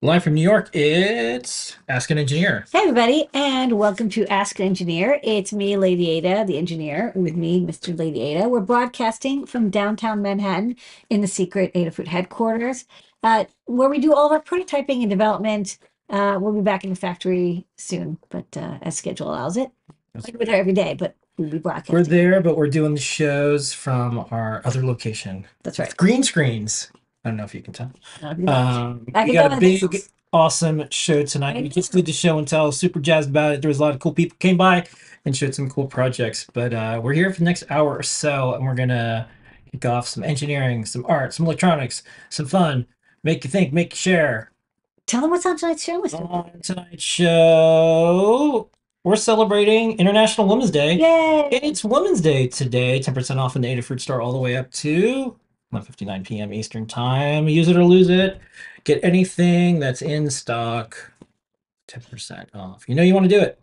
Live from New York, it's Ask an Engineer. Hey, everybody, and welcome to Ask an Engineer. It's me, Lady Ada, the engineer, with me, Mr. Lady Ada. We're broadcasting from downtown Manhattan in the secret Adafruit headquarters, where we do all of our prototyping and development. We'll be back in the factory soon, but as schedule allows it. We're there every day, but we'll be broadcasting. We're there, but we're doing the shows from our other location. That's right. With green screens. I don't know if you can tell. We got a big, awesome show tonight. We just did the show and tell. Super jazzed about it. There was a lot of cool people came by and showed some cool projects. But we're here for the next hour or so, and we're going to kick off some engineering, some art, some electronics, some fun. Make you think, make you share. Tell them what's on tonight's show. On tonight's show, we're celebrating International Women's Day. Yay! It's Women's Day today. 10% off in the Adafruit store all the way up to 1:59 p.m. Eastern Time. Use it or lose it. Get anything that's in stock 10% off. You know you want to do it.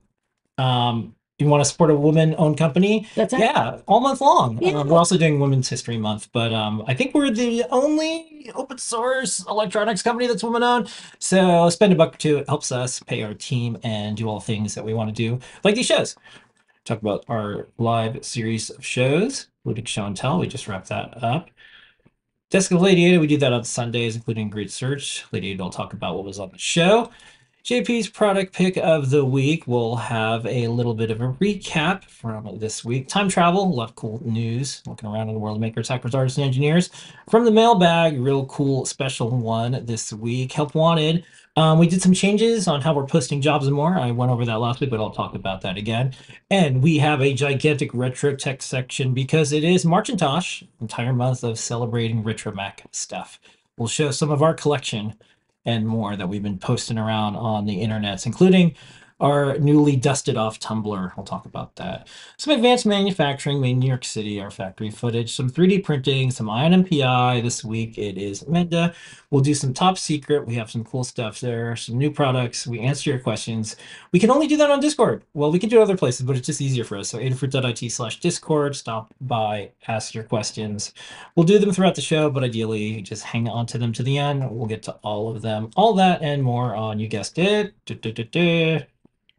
You want to support a woman-owned company? That's yeah, all month long. Yeah. We're also doing Women's History Month, but I think we're the only open-source electronics company that's woman-owned. So spend $1 or $2. It helps us pay our team and do all the things that we want to do, like these shows. Talk about our live series of shows, Ludic, Chantel. We just wrapped that up. Desk of Lady Ada, we do that on Sundays, including Great Search. Lady Ada will talk about what was on the show. JP's product pick of the week. We'll have a little bit of a recap from this week. Time travel, a lot of cool news. Looking around in the world of makers, hackers, artists, and engineers. From the mailbag, real cool special one this week. Help wanted. We did some changes on how we're posting jobs and more. I went over that last week, but I'll talk about that again. And we have a gigantic retro tech section because it is Marchintosh, entire month of celebrating retro Mac stuff. We'll show some of our collection and more that we've been posting around on the internets, including our newly dusted off Tumblr. We'll talk about that. Some advanced manufacturing in New York City, our factory footage, some 3D printing, some INMPI. This week it is Menda. We'll do some top secret. We have some cool stuff there, some new products. We answer your questions. We can only do that on Discord. Well, we can do it other places, but it's just easier for us. So adafruit.it/Discord, stop by, ask your questions. We'll do them throughout the show, but ideally just hang on to them to the end. We'll get to all of them, all that and more on, you guessed it,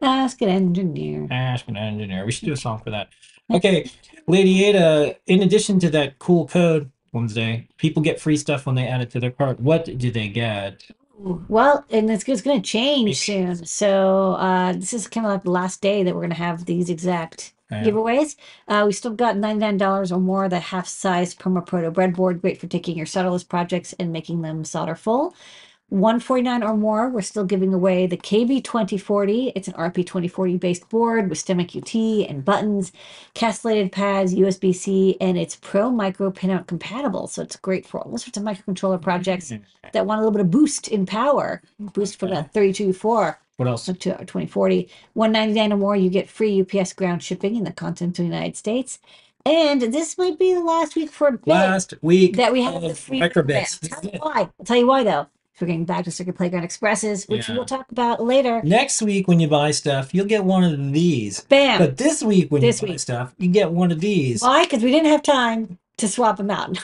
Ask an Engineer. Ask an Engineer. We should do a song for that. Okay, Lady Ada, in addition to that cool code, Wednesday, people get free stuff when they add it to their cart. What do they get? Well, and it's going to change soon. So this is kind of like the last day that we're going to have these exact giveaways. We still got $99 or more, the half-size Perma Proto breadboard, great for taking your solderless projects and making them solder full. $149 or more, we're still giving away the KB2040. It's an RP2040 based board with STEMIQT and buttons, castellated pads, USB-C, and it's Pro Micro Pinout compatible. So it's great for all sorts of microcontroller projects that want a little bit of boost in power. Boost for the 32.4. What else? Up to 2040. $199 or more, you get free UPS ground shipping in the continental United States. And this might be the last week for a bit. Last week that we have the free microbits. I'll tell you why though. So we're getting back to Circuit Playground Expresses, which we'll talk about later. Next week when you buy stuff, you'll get one of these. Bam! But this week when you buy stuff, you get one of these. Why? Because we didn't have time to swap them out.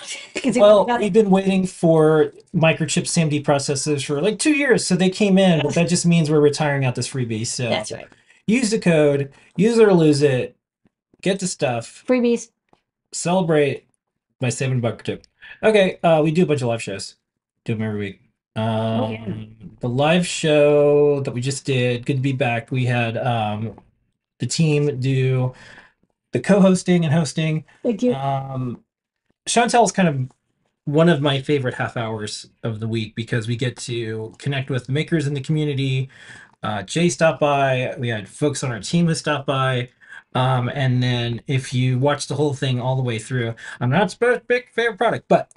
Well, we've been waiting for microchip SAMD processors for like 2 years, so they came in. But that just means we're retiring out this freebie. So that's right. Use the code. Use it or lose it. Get the stuff. Freebies. Celebrate by saving a buck or two. Okay, we do a bunch of live shows. Do them every week. The live show that we just did, good to be back. We had the team do the co-hosting and hosting. Thank you. Chantel is kind of one of my favorite half hours of the week because we get to connect with makers in the community. Jay stopped by. We had folks on our team who stopped by. And then if you watch the whole thing all the way through, I'm not supposed to pick favorite product, but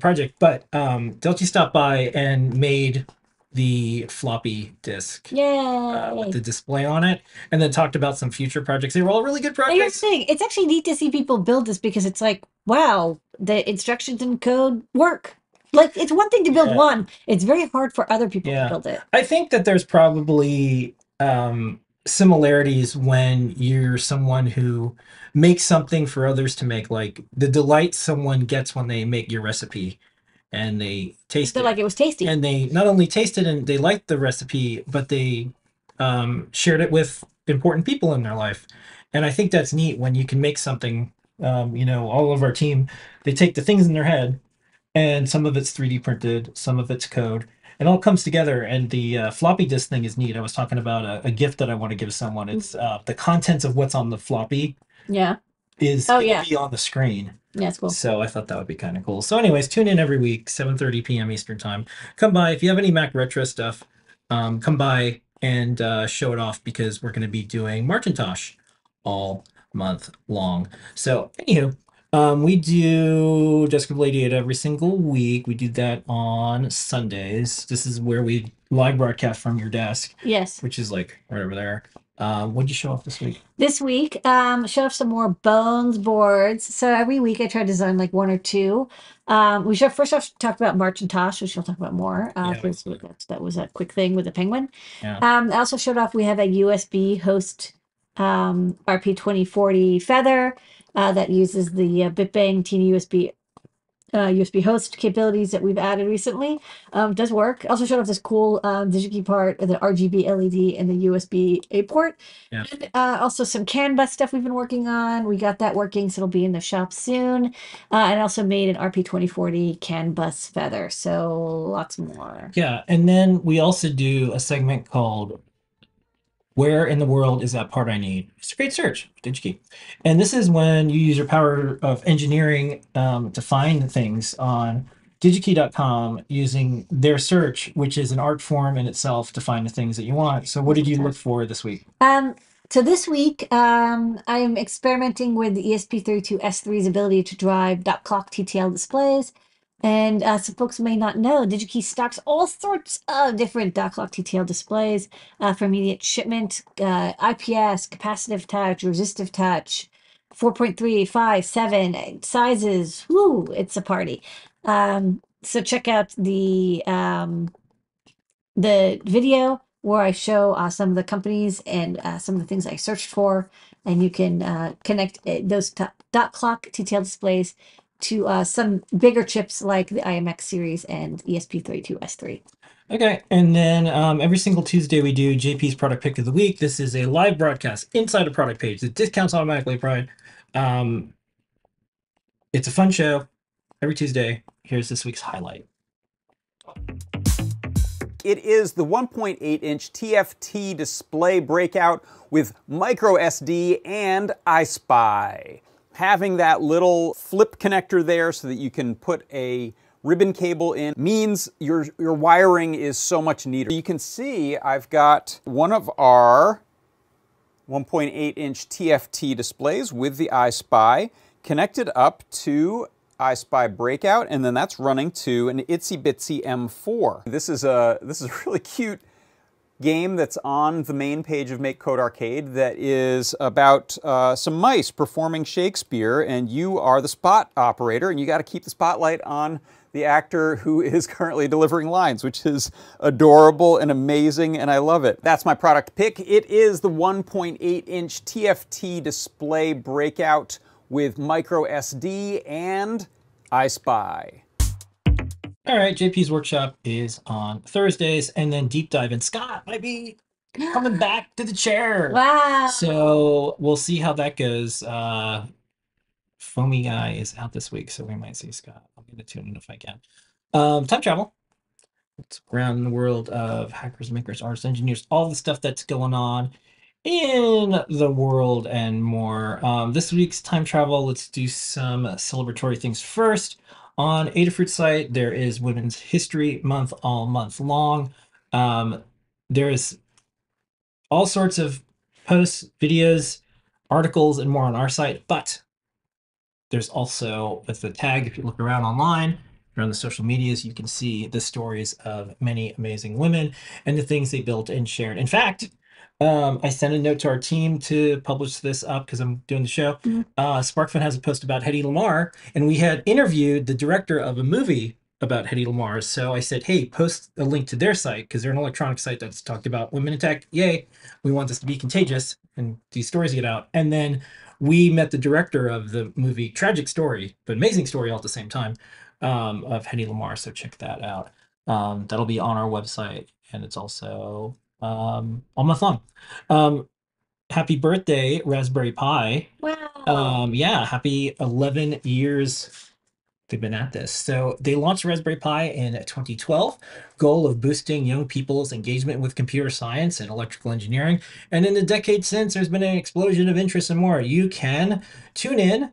project, but Delchi stopped by and made the floppy disk with the display on it, and then talked about some future projects. They were all really good projects. Here's the thing. It's actually neat to see people build this, because it's like, wow, the instructions and code work. Like, it's one thing to build one. It's very hard for other people to build it. I think that there's probably similarities when you're someone who makes something for others to make, like the delight someone gets when they make your recipe and they taste it. Like, it was tasty. And they not only tasted and they liked the recipe, but they shared it with important people in their life. And I think that's neat when you can make something. You know, all of our team, they take the things in their head, and some of it's 3D printed, some of it's code, and it all comes together. And the floppy disk thing is neat. I was talking about a gift that I want to give someone. It's the contents of what's on the floppy is be on the screen. Yeah, it's cool. So I thought that would be kind of cool. So anyways, tune in every week, 7:30 p.m. Eastern time. Come by. If you have any Mac Retro stuff, come by and show it off, because we're going to be doing Marchintosh all month long. So anywho, we do Desk of Lady Ada every single week. We do that on Sundays. This is where we live broadcast from your desk. Yes. Which is like right over there. What'd you show off this week? This week, show off some more Bones boards. So every week I try to design like one or two. We should first off talk about Marchintosh, which we'll talk about more. That was a quick thing with the penguin. Yeah. I also showed off, we have a USB host RP2040 feather that uses the BitBang Tiny USB USB host capabilities that we've added recently. Does work. Also showed off this cool DigiKey part, the RGB LED, and the USB A port. Yeah. And, also some CAN bus stuff we've been working on. We got that working, so it'll be in the shop soon. And also made an RP2040 CAN bus feather. So lots more. Yeah, and then we also do a segment called Where in the World Is That Part I Need? It's a great search, DigiKey. And this is when you use your power of engineering to find things on digikey.com using their search, which is an art form in itself to find the things that you want. So what did you look for this week? So this week, I'm experimenting with the ESP32 S3's ability to drive .clock TTL displays. And some folks may not know, DigiKey stocks all sorts of different .clock TTL displays for immediate shipment, IPS, capacitive touch, resistive touch, 4.3, 5, 7 sizes. Woo, it's a party. So check out the video where I show some of the companies and some of the things I searched for, and you can connect those .clock TTL displays to some bigger chips like the IMX series and ESP32 S3. Okay, and then every single Tuesday we do JP's product pick of the week. This is a live broadcast inside a product page. The discounts automatically applied. It's a fun show every Tuesday. Here's this week's highlight. It is the 1.8-inch TFT display breakout with micro SD and iSpy. Having that little flip connector there so that you can put a ribbon cable in means your wiring is so much neater. You can see I've got one of our 1.8-inch TFT displays with the iSpy connected up to iSpy Breakout, and then that's running to an Itsy Bitsy M4. This is a really cute game that's on the main page of Make Code Arcade that is about some mice performing Shakespeare, and you are the spot operator, and you got to keep the spotlight on the actor who is currently delivering lines, which is adorable and amazing, and I love it. That's my product pick. It is the 1.8-inch TFT display breakout with micro SD and iSpy. All right, JP's workshop is on Thursdays, and then Deep Dive, and Scott might be coming back to the chair. Wow. So we'll see how that goes. Foamy Guy is out this week, so we might see Scott. I'm going to tune in if I can. Time travel. It's around the world of hackers, makers, artists, engineers, all the stuff that's going on in the world and more. This week's time travel, let's do some celebratory things first. On Adafruit site, there is Women's History Month all month long. There is all sorts of posts, videos, articles, and more on our site. But there's also, with the tag, if you look around online, you're on the social medias, you can see the stories of many amazing women and the things they built and shared. In fact, I sent a note to our team to publish this up because I'm doing the show. Mm-hmm. SparkFun has a post about Hedy Lamarr, and we had interviewed the director of a movie about Hedy Lamarr. So I said, hey, post a link to their site because they're an electronic site that's talked about women in tech. Yay. We want this to be contagious and these stories get out. And then we met the director of the movie, tragic story, but amazing story all at the same time, of Hedy Lamarr. So check that out. That'll be on our website. And it's also on my phone. Happy birthday, Raspberry Pi. Wow. Yeah, happy 11 years. They've been at this. So they launched Raspberry Pi in 2012, goal of boosting young people's engagement with computer science and electrical engineering. And in the decade since, there's been an explosion of interest and more. You can tune in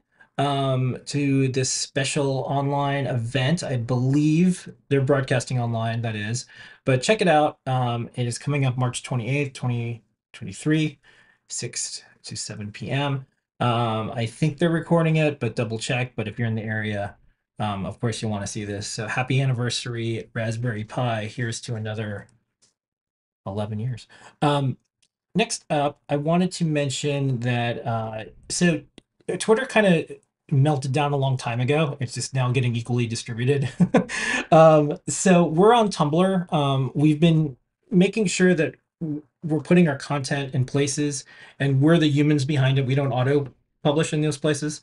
to this special online event. I believe they're broadcasting online, that is. But check it out. It is coming up March 28th, 2023, 6 to 7 p.m. I think they're recording it, but double check. But if you're in the area, of course, you want to see this. So happy anniversary, Raspberry Pi. Here's to another 11 years. Next up, I wanted to mention that so Twitter kind of melted down a long time ago. It's just now getting equally distributed. So we're on Tumblr. We've been making sure that we're putting our content in places and we're the humans behind it. We don't auto publish in those places.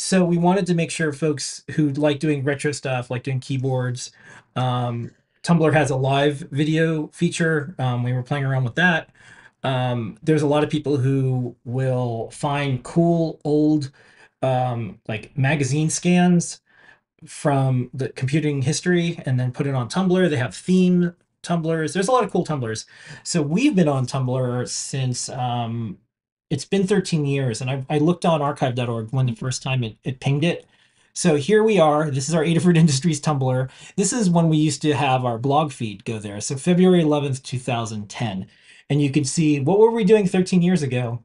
So we wanted to make sure folks who like doing retro stuff, like doing keyboards, Tumblr has a live video feature. We were playing around with that. There's a lot of people who will find cool old like magazine scans from the computing history and then put it on Tumblr. They have theme Tumblrs. There's a lot of cool Tumblrs. So we've been on Tumblr since it's been 13 years, and I looked on archive.org when the first time it pinged it. So here we are. This is our Adafruit Industries Tumblr. This is when we used to have our blog feed go there. So February 11th, 2010. And you can see, what were we doing 13 years ago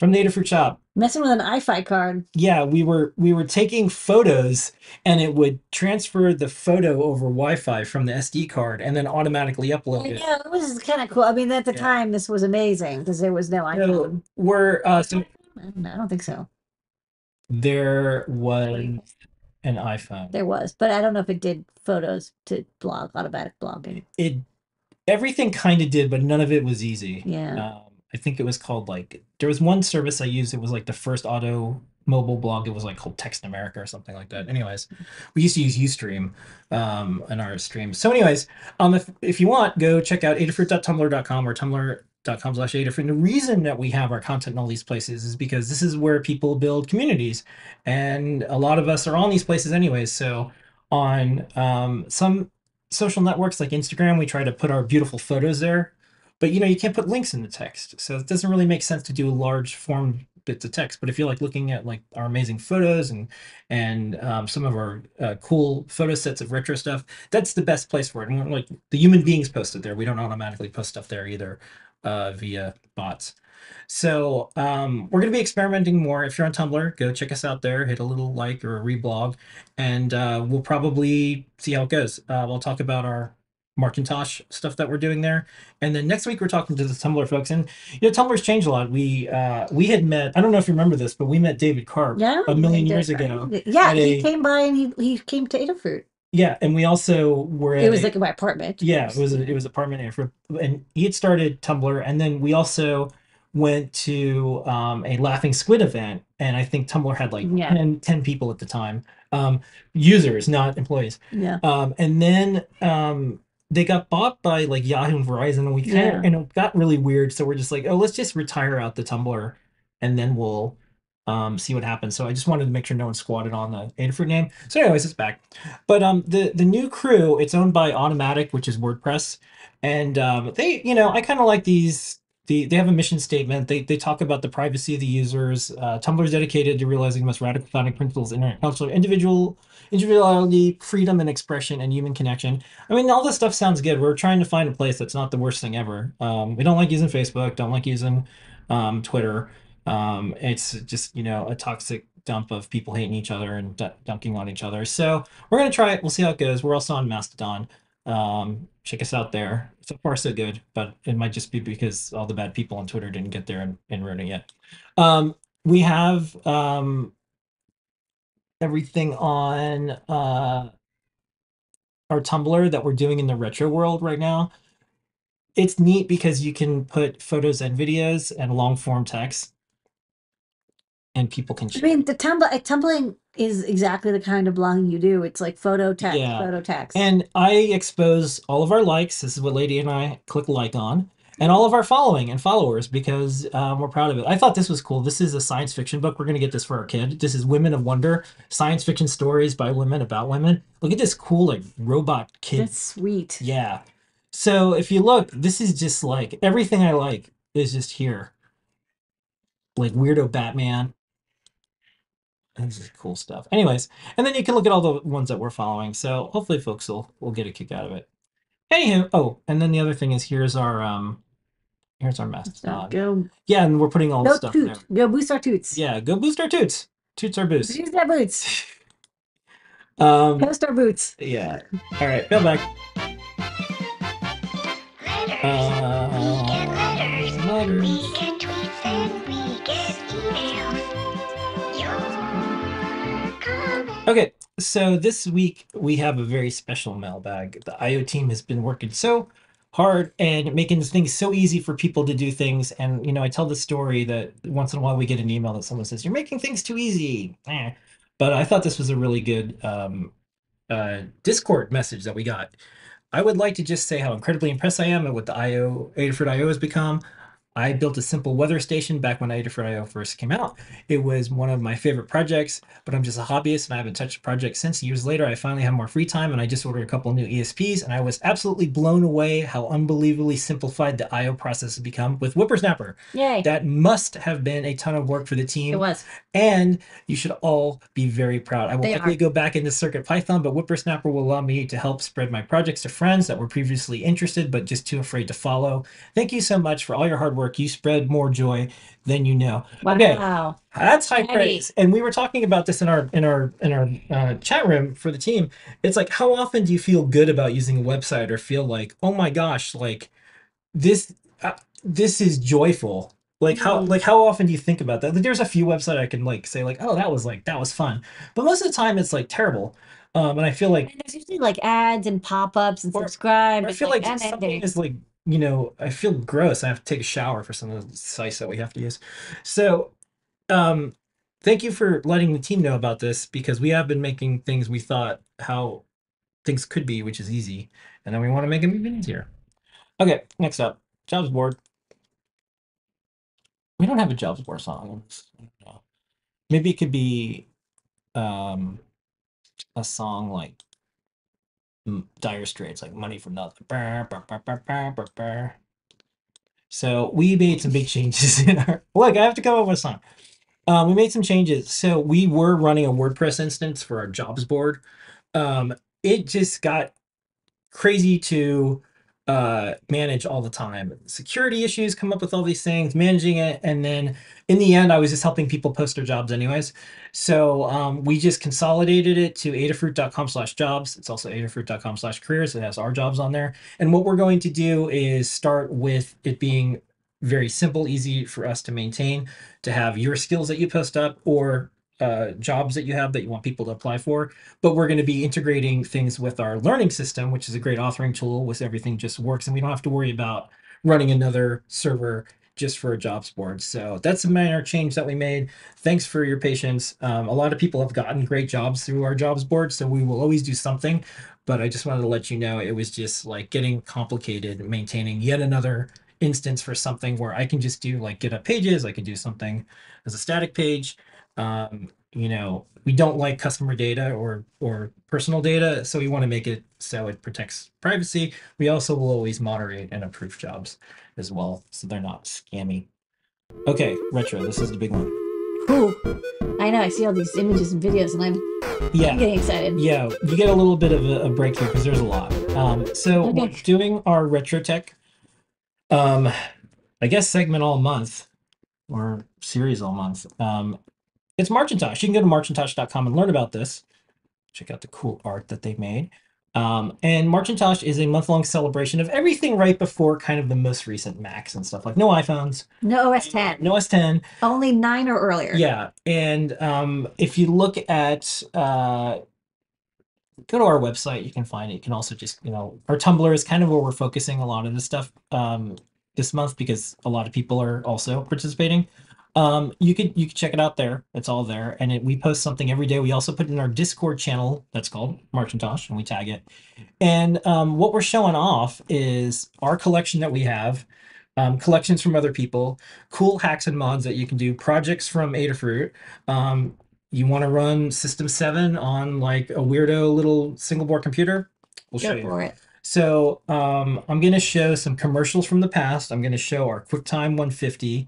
from the Adafruit shop? Messing with an iFi card. Yeah, we were taking photos, and it would transfer the photo over Wi-Fi from the SD card and then automatically upload it. Yeah, it was kind of cool. I mean, at the time, this was amazing because there was no iPhone. So I don't think so. There was an iPhone. There was, but I don't know if it did photos to blog, automatic blogging. It everything kind of did, but none of it was easy. Yeah. I think it was called, like, there was one service I used. It was like the first auto mobile blog. It was like called Text in America or something like that. Anyways, we used to use Ustream in our streams. So anyways, if you want, go check out adafruit.tumblr.com or tumblr.com/adafruit. And the reason that we have our content in all these places is because this is where people build communities. And a lot of us are on these places anyways. So on some social networks like Instagram, we try to put our beautiful photos there. But, you know, you can't put links in the text, so it doesn't really make sense to do large form bits of text. But if you like looking at, like, our amazing photos and some of our cool photo sets of retro stuff, that's the best place for it. And, like, the human beings posted there. We don't automatically post stuff there either via bots. So we're going to be experimenting more. If you're on Tumblr, go check us out there. Hit a little like or a reblog, and we'll probably see how it goes. We'll talk about our Marchintosh stuff that we're doing there, and then next week we're talking to the Tumblr folks. And you know, Tumblr's changed a lot. We had met, I don't know if you remember this, but we met David Karp a million years ago. Yeah, he came by and he came to Adafruit. Yeah, and we also were. It was like my apartment. Yeah, it was apartment Adafruit, and he had started Tumblr, and then we also went to a Laughing Squid event, and I think Tumblr had like 10 people at the time, users, not employees. Yeah, and then. They got bought by like Yahoo and Verizon, and and it got really weird. So we're just like, oh, let's just retire out the Tumblr, and then we'll see what happens. So I just wanted to make sure no one squatted on the Adafruit name. So anyways, it's back. But the new crew, it's owned by Automatic, which is WordPress, and they, you know, I kind of like these. They have a mission statement. They talk about the privacy of the users. Tumblr is dedicated to realizing the most radical founding principles in internet culture: individuality, freedom and expression, and human connection. I mean, all this stuff sounds good. We're trying to find a place that's not the worst thing ever. We don't like using Facebook, don't like using Twitter. It's just, you know, a toxic dump of people hating each other and dunking on each other. So we're going to try it. We'll see how it goes. We're also on Mastodon. Check us out there. So far, so good, but it might just be because all the bad people on Twitter didn't get there and ruin it yet. We have everything on our Tumblr that we're doing in the retro world right now. It's neat because you can put photos and videos and long form text, and people can share. I mean, the Tumblr is exactly the kind of blogging you do. It's like photo text, yeah. Photo text. And I expose all of our likes. This is what Lady and I click like on. And all of our following and followers, because we're proud of it. I thought this was cool. This is a science fiction book. We're going to get this for our kid. This is Women of Wonder, science fiction stories by women about women. Look at this cool, like, robot kid. That's sweet. Yeah. So if you look, this is just like everything I like is just here. Like weirdo Batman. This is cool stuff. Anyways, and then you can look at all the ones that we're following. So hopefully folks will get a kick out of it. Anywho, oh, and then the other thing is here's our Mastodon. Go. Yeah, and we're putting all the stuff toot. There. Go boost our toots. Yeah, go boost our toots. Toots our boost. Use our boots. Post our boots. Yeah. All right, go back. Letters. We get letters. We get tweets and we get emails. Your comments. Okay. So this week, we have a very special mailbag. The I.O. team has been working so hard and making things so easy for people to do things. And, you know, I tell the story that once in a while we get an email that someone says, you're making things too easy. But I thought this was a really good Discord message that we got. I would like to just say how incredibly impressed I am at what the I.O. Adafruit I.O. has become. I built a simple weather station back when Adafruit I.O. first came out. It was one of my favorite projects, but I'm just a hobbyist and I haven't touched the project since. Years later, I finally have more free time and I just ordered a couple new ESPs and I was absolutely blown away how unbelievably simplified the I.O. process has become with Whippersnapper. Yay! That must have been a ton of work for the team. It was. And you should all be very proud. I will likely go back into CircuitPython, but Whippersnapper will allow me to help spread my projects to friends that were previously interested but just too afraid to follow. Thank you so much for all your hard work. You spread more joy than you know. Wow. Okay, that's high praise. And we were talking about this in our chat room for the team. It's like, how often do you feel good about using a website or feel like, oh my gosh, like this is joyful? Like how often do you think about that? Like, there's a few websites I can like say like, oh, that was fun, but most of the time it's like terrible. And I feel like and there's usually like ads and pop-ups and subscribe. I feel like something is like. You know, I feel gross. I have to take a shower for some of the sites that we have to use. So thank you for letting the team know about this, because we have been making things we thought how things could be, which is easy. And then we want to make them even easier. Okay, next up, Jobs Board. We don't have a Jobs Board song. Maybe it could be a song like Dire Straits, like Money for Nothing. So we made some big changes in our look. I have to come up with a song. We made some changes. So we were running a WordPress instance for our Jobs Board. It just got crazy to manage all the time. Security issues come up with all these things, managing it, and then in the end I was just helping people post their jobs anyways. So we just consolidated it to adafruit.com/jobs. It's also adafruit.com/careers. It has our jobs on there. And what we're going to do is start with it being very simple, easy for us to maintain, to have your skills that you post up or jobs that you have that you want people to apply for. But we're going to be integrating things with our learning system, which is a great authoring tool, with everything just works and we don't have to worry about running another server just for a Jobs Board. So that's a minor change that we made. Thanks for your patience. A lot of people have gotten great jobs through our Jobs Board, so we will always do something, but I just wanted to let you know it was just like getting complicated maintaining yet another instance for something where I can just do like GitHub pages. I can do something as a static page. You know, we don't like customer data or personal data, so we want to make it so it protects privacy. We also will always moderate and approve jobs as well, so they're not scammy. Okay, retro, this is the big one. Cool. I know, I see all these images and videos and I'm getting excited. Yeah, you get a little bit of a break here because there's a lot. So we're doing our retro tech, I guess segment all month or series all month. It's Marchintosh. You can go to marchintosh.com and learn about this. Check out the cool art that they made. And Marchintosh is a month-long celebration of everything right before kind of the most recent Macs and stuff. Like no iPhones. No OS X. No OS X. Only 9 or earlier. Yeah. And if you look at... go to our website, you can find it. You can also just, you know, our Tumblr is kind of where we're focusing a lot of this stuff this month because a lot of people are also participating. You could check it out there. It's all there. And we post something every day. We also put in our Discord channel that's called Marchintosh, and we tag it. And what we're showing off is our collection that we have, collections from other people, cool hacks and mods that you can do, projects from Adafruit. You want to run System 7 on like a weirdo little single board computer? We'll show you. Go for it. So I'm going to show some commercials from the past. I'm going to show our QuickTime 150.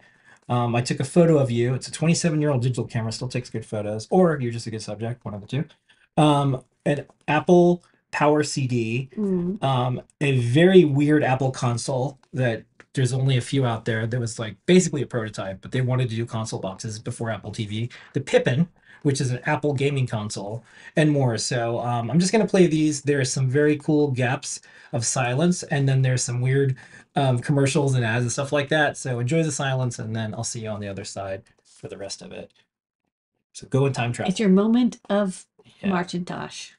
I took a photo of you. It's a 27-year-old digital camera, still takes good photos, or you're just a good subject, one of the two. An Apple Power CD, a very weird Apple console that there's only a few out there that was like basically a prototype, but they wanted to do console boxes before Apple TV. The Pippin, which is an Apple gaming console, and more. So I'm just going to play these. There are some very cool gaps of silence, and then there's some weird commercials and ads and stuff like that. So enjoy the silence, and then I'll see you on the other side for the rest of it. So go and time travel. It's your moment of Marchintosh.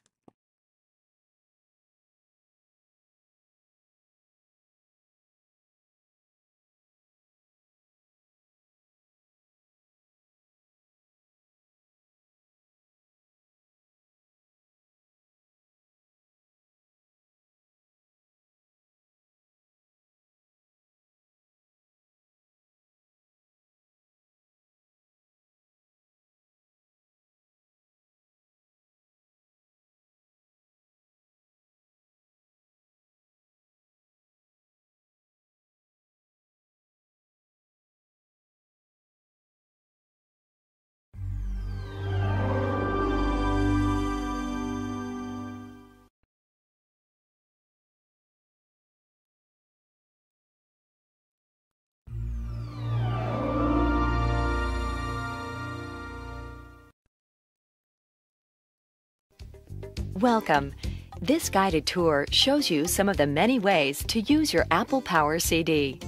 Welcome. This guided tour shows you some of the many ways to use your Apple Power CD.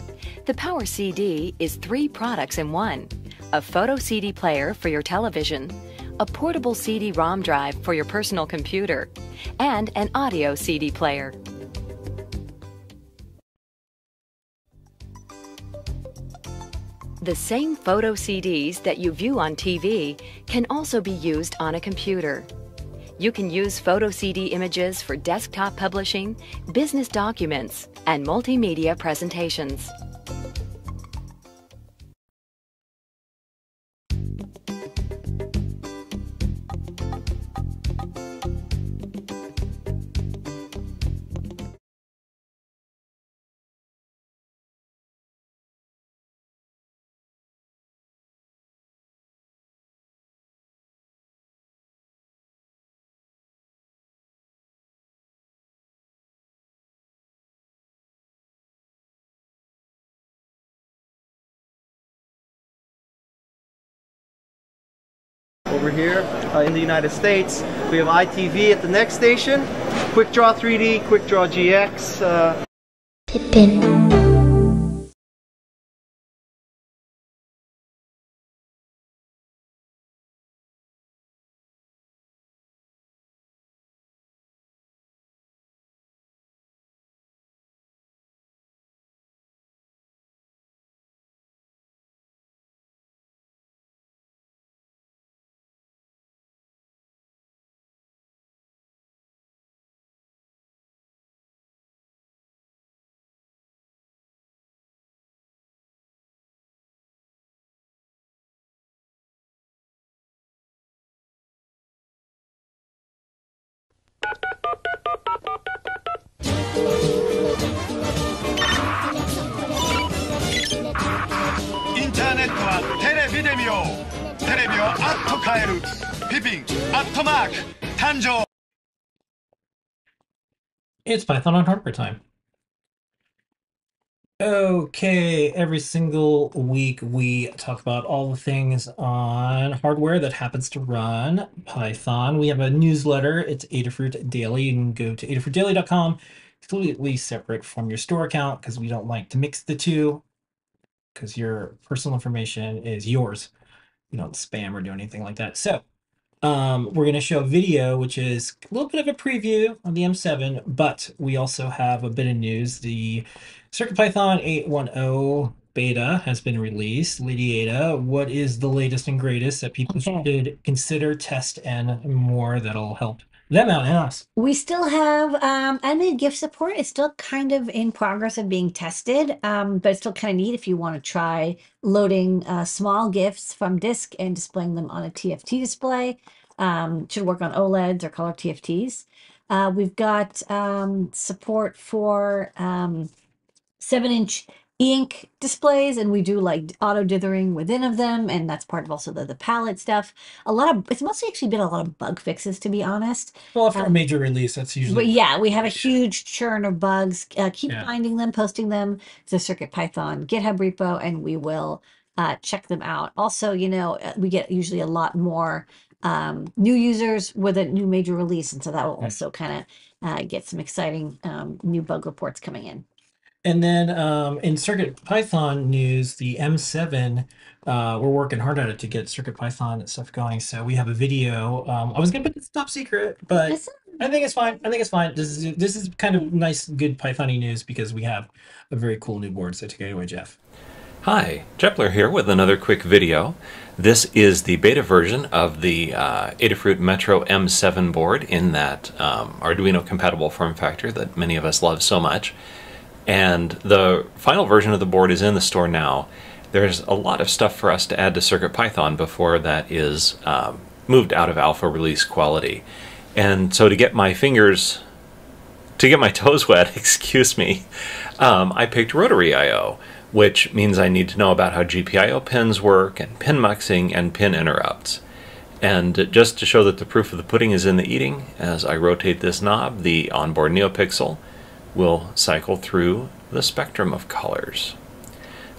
The Power CD is 3 products in one: a photo CD player for your television, a portable CD-ROM drive for your personal computer, and an audio CD player. The same photo CDs that you view on TV can also be used on a computer. You can use photo CD images for desktop publishing, business documents, and multimedia presentations. Over here in the United States, we have ITV at the next station, QuickDraw 3D, QuickDraw GX. Pippin. Internet はテレビで見よう。テレビをあっと変える。ピピン、アットマーク、誕生。It's Python on hardware time. Okay, every single week we talk about all the things on hardware that happens to run Python. We have a newsletter. It's Adafruit Daily. You can go to adafruitdaily.com. Completely separate from your store account because we don't like to mix the two because your personal information is yours. You don't spam or do anything like that. So we're going to show a video, which is a little bit of a preview on the M7, but we also have a bit of news. The CircuitPython 8.10 beta has been released. Lady Ada, what is the latest and greatest that people should consider, test, and more that'll help them out and us? We still have animated GIF support. It's still kind of in progress of being tested, but it's still kind of neat if you want to try loading small GIFs from disk and displaying them on a TFT display. Should work on OLEDs or color TFTs. We've got support for 7-inch e-ink displays, and we do like auto dithering within of them, and that's part of also the palette stuff. A lot of it's mostly actually been a lot of bug fixes, to be honest. Well, after a major release, that's usually. But yeah, we have a huge churn of bugs. Keep finding them, posting them to CircuitPython GitHub repo, and we will check them out. Also, you know, we get usually a lot more new users with a new major release, and so that will also kind of get some exciting new bug reports coming in. And then in CircuitPython news, the M7, we're working hard at it to get CircuitPython stuff going. So we have a video. I was going to put this top secret, but I think it's fine. This is kind of nice, good Python-y news because we have a very cool new board. So take it away, Jeff. Hi, Jepler here with another quick video. This is the beta version of the Adafruit Metro M7 board in that Arduino-compatible form factor that many of us love so much. And the final version of the board is in the store now. There's a lot of stuff for us to add to CircuitPython before that is moved out of alpha release quality. And so to get my toes wet, excuse me, I picked Rotary I.O., which means I need to know about how GPIO pins work and pin muxing and pin interrupts. And just to show that the proof of the pudding is in the eating, as I rotate this knob, the onboard NeoPixel will cycle through the spectrum of colors.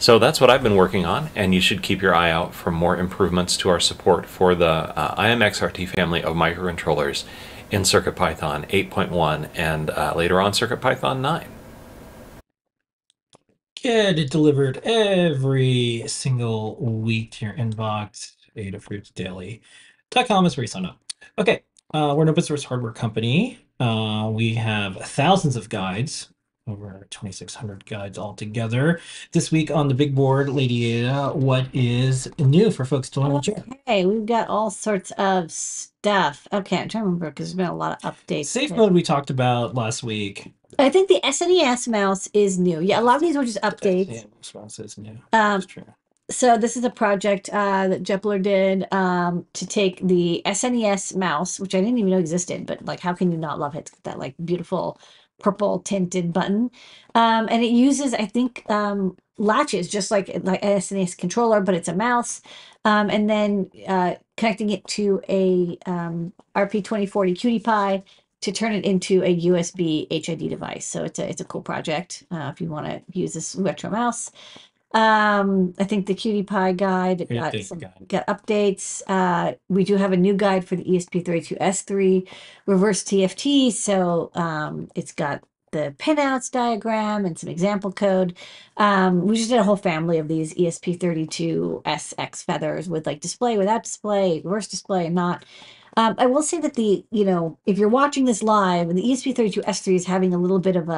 So that's what I've been working on, and you should keep your eye out for more improvements to our support for the IMXRT family of microcontrollers in CircuitPython 8.1 and later on CircuitPython 9. Get it delivered every single week to your inbox. Adafruitdaily.com is where you sign up. Okay, we're an open source hardware company. We have thousands of guides, over 2,600 guides altogether. This week on the big board, Lady Ada, what is new for folks to learn? Okay, we've got all sorts of stuff. Okay, I'm trying to remember because there's been a lot of updates. Safe mode we talked about last week. I think the SNES mouse is new. Yeah, a lot of these were just updates. SNES mouse is new. That's true. So this is a project that Jepler did to take the SNES mouse, which I didn't even know existed, but like, how can you not love it? It's got that like beautiful purple tinted button. And it uses, I think, latches, just like an SNES controller, but it's a mouse. And then connecting it to a RP2040 Cutie Pie to turn it into a USB HID device. So it's a cool project if you want to use this retro mouse. I think the Cutie Pie guide got updates. We do have a new guide for the ESP32 S3 reverse TFT. So it's got the pinouts diagram and some example code. We just did a whole family of these ESP32 SX feathers with like display, without display, reverse display, and not. I will say that the, you know, if you're watching this live and the ESP32 S3 is having a little bit of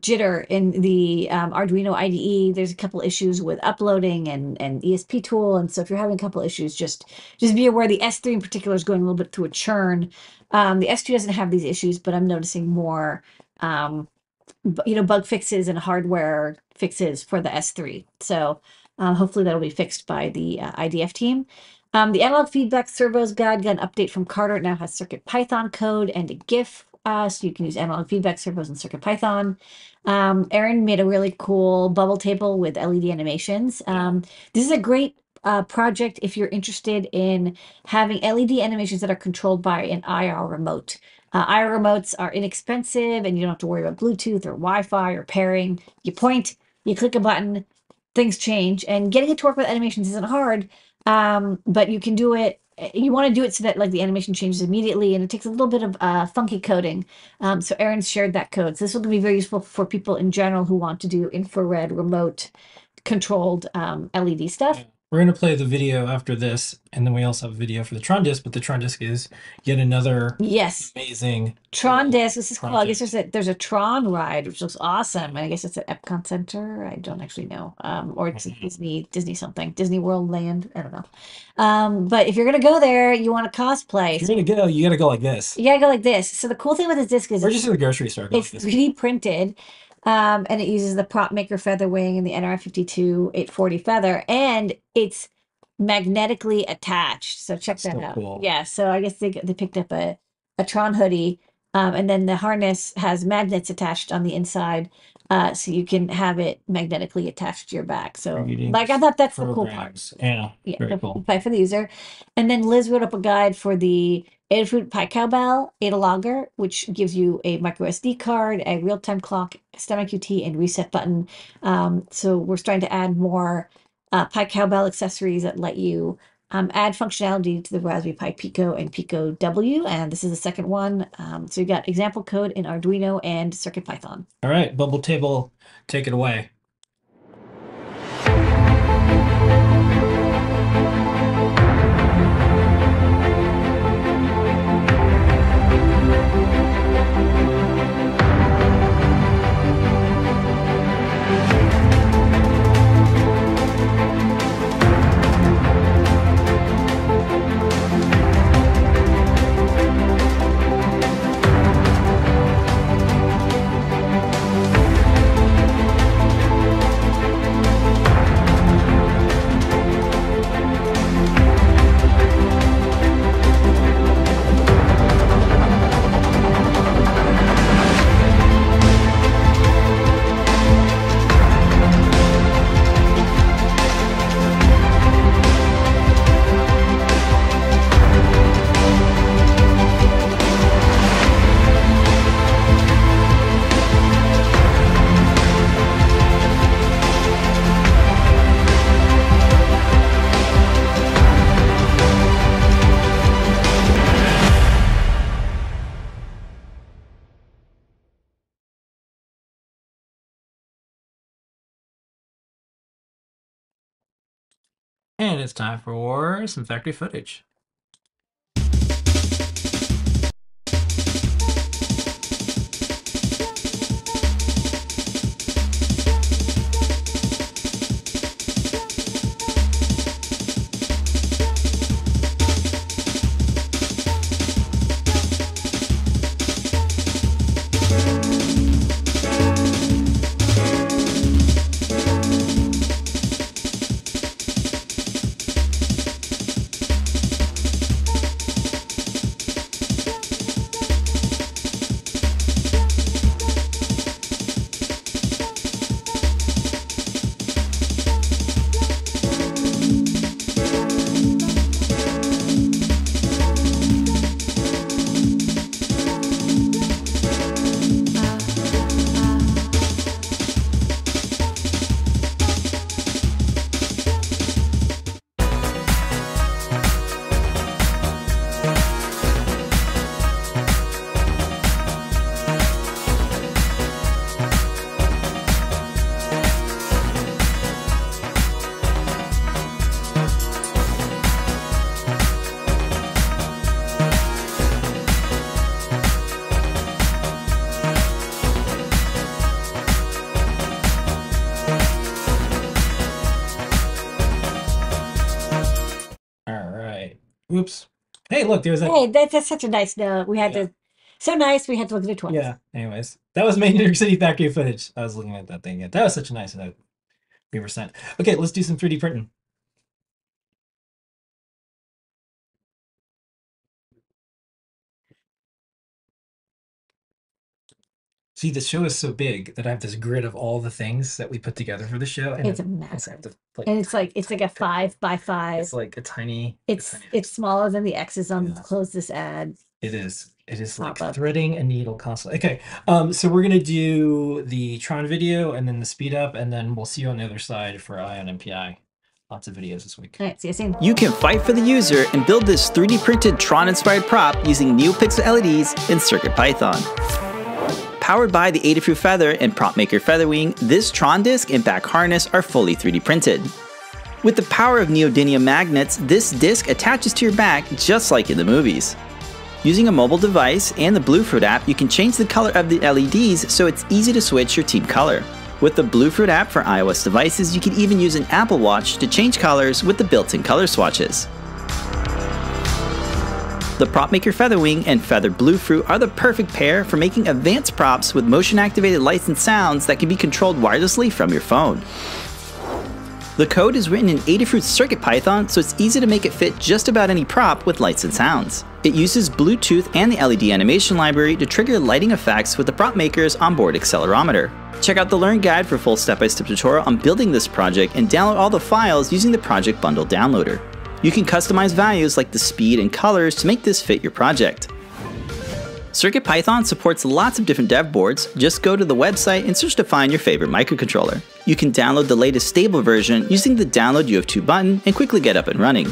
jitter in the Arduino IDE, there's a couple issues with uploading and ESP tool, and so if you're having a couple issues, just be aware the S3 in particular is going a little bit through a churn. The S2 doesn't have these issues, but I'm noticing more you know, bug fixes and hardware fixes for the S3, so hopefully that'll be fixed by the IDF team. The analog feedback servos guide got an update from Carter. It now has CircuitPython code and a GIF. So you can use analog feedback servos in CircuitPython. Aaron made a really cool bubble table with LED animations. This is a great project if you're interested in having LED animations that are controlled by an IR remote. IR remotes are inexpensive and you don't have to worry about Bluetooth or Wi-Fi or pairing. You point, you click a button, things change. And getting it to work with animations isn't hard, but you can do it. You want to do it so that like the animation changes immediately, and it takes a little bit of funky coding. So Aaron's shared that code. So this will be very useful for people in general who want to do infrared remote controlled LED stuff. We're going to play the video after this, and then we also have a video for the Tron Disc, but the Tron Disc is yet another amazing Tron Disc. This is cool. I guess there's a Tron ride, which looks awesome, and I guess it's at Epcot Center. I don't actually know, or it's Disney something, Disney World Land. I don't know. But if you're going to go there, you want to cosplay. If you're going to go, you got to go like this. You got to go like this. So the cool thing with this disc is, or just in the grocery store, it's 3D printed. And it uses the Prop Maker feather wing and the NR52840 feather, and it's magnetically attached. So check that out. Cool. Yeah. So I guess they picked up a Tron hoodie, and then the harness has magnets attached on the inside, so you can have it magnetically attached to your back. So like I thought that's the cool part. Yeah. Very cool. Pi for the user, and then Liz wrote up a guide for the Adafruit Pi Cowbell, Ada Logger, which gives you a micro SD card, a real-time clock, STEMIQT, and reset button. So we're starting to add more Pi Cowbell accessories that let you add functionality to the Raspberry Pi Pico and Pico W, and this is the second one. So you got example code in Arduino and CircuitPython. All right, Bubble Table, take it away. And it's time for some factory footage. Oops. Hey, look, there's a... Hey, that's such a nice note. We had to... So nice, we had to look at it twice. Yeah, anyways. That was New York City factory footage. I was looking at that thing again. That was such a nice note we were sent. Okay, let's do some 3D printing. See, the show is so big that I have this grid of all the things that we put together for the show. And it's massive. And it's like a 5 by 5. It's like a tiny. It's smaller than the X's on Close This Ad. It is. It is like threading a needle constantly. Okay, so we're gonna do the Tron video and then the speed up, and then we'll see you on the other side for Ion MPI. Lots of videos this week. All right, see you soon. You can fight for the user and build this 3D printed Tron-inspired prop using NeoPixel LEDs in CircuitPython. Powered by the Adafruit Feather and Prop Maker Featherwing, this Tron disc and back harness are fully 3D printed. With the power of neodymium magnets, this disc attaches to your back just like in the movies. Using a mobile device and the Bluefruit app, you can change the color of the LEDs so it's easy to switch your team color. With the Bluefruit app for iOS devices, you can even use an Apple Watch to change colors with the built-in color swatches. The Prop Maker Featherwing and Feathered Bluefruit are the perfect pair for making advanced props with motion-activated lights and sounds that can be controlled wirelessly from your phone. The code is written in Adafruit CircuitPython, so it's easy to make it fit just about any prop with lights and sounds. It uses Bluetooth and the LED animation library to trigger lighting effects with the prop maker's onboard accelerometer. Check out the Learn Guide for full step-by-step tutorial on building this project and download all the files using the Project Bundle Downloader. You can customize values like the speed and colors to make this fit your project. CircuitPython supports lots of different dev boards. Just go to the website and search to find your favorite microcontroller. You can download the latest stable version using the Download UF2 button and quickly get up and running.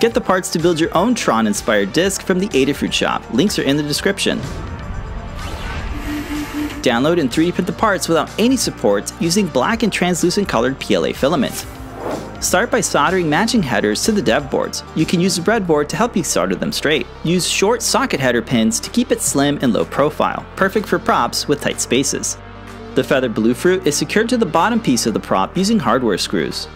Get the parts to build your own Tron-inspired disc from the Adafruit shop. Links are in the description. Download and 3D print the parts without any support using black and translucent colored PLA filament. Start by soldering matching headers to the dev boards. You can use a breadboard to help you solder them straight. Use short socket header pins to keep it slim and low profile, perfect for props with tight spaces. The Feathered Bluefruit is secured to the bottom piece of the prop using hardware screws.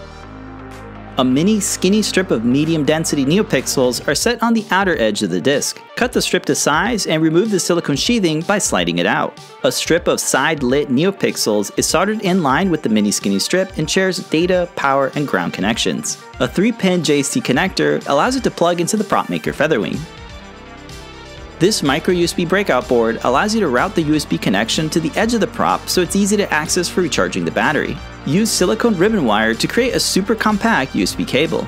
A mini skinny strip of medium density NeoPixels are set on the outer edge of the disc. Cut the strip to size and remove the silicone sheathing by sliding it out. A strip of side lit NeoPixels is soldered in line with the mini skinny strip and shares data, power, and ground connections. A 3-pin JST connector allows it to plug into the Prop Maker Featherwing. This micro USB breakout board allows you to route the USB connection to the edge of the prop so it's easy to access for recharging the battery. Use silicone ribbon wire to create a super compact USB cable.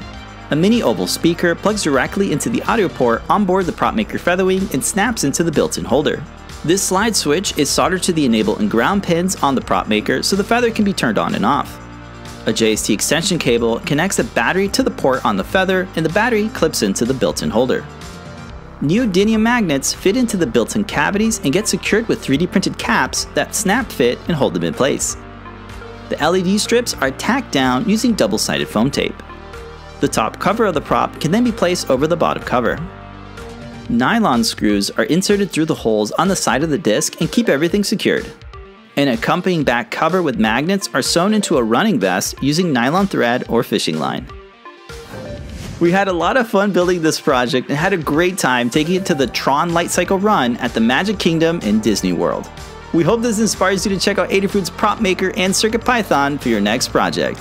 A mini oval speaker plugs directly into the audio port onboard the Prop Maker Featherwing and snaps into the built-in holder. This slide switch is soldered to the enable and ground pins on the Prop Maker so the feather can be turned on and off. A JST extension cable connects the battery to the port on the feather and the battery clips into the built-in holder. Neodymium magnets fit into the built-in cavities and get secured with 3D printed caps that snap fit and hold them in place. The LED strips are tacked down using double-sided foam tape. The top cover of the prop can then be placed over the bottom cover. Nylon screws are inserted through the holes on the side of the disc and keep everything secured. An accompanying back cover with magnets are sewn into a running vest using nylon thread or fishing line. We had a lot of fun building this project and had a great time taking it to the Tron Light Cycle run at the Magic Kingdom in Disney World. We hope this inspires you to check out Adafruit's Prop Maker and CircuitPython for your next project.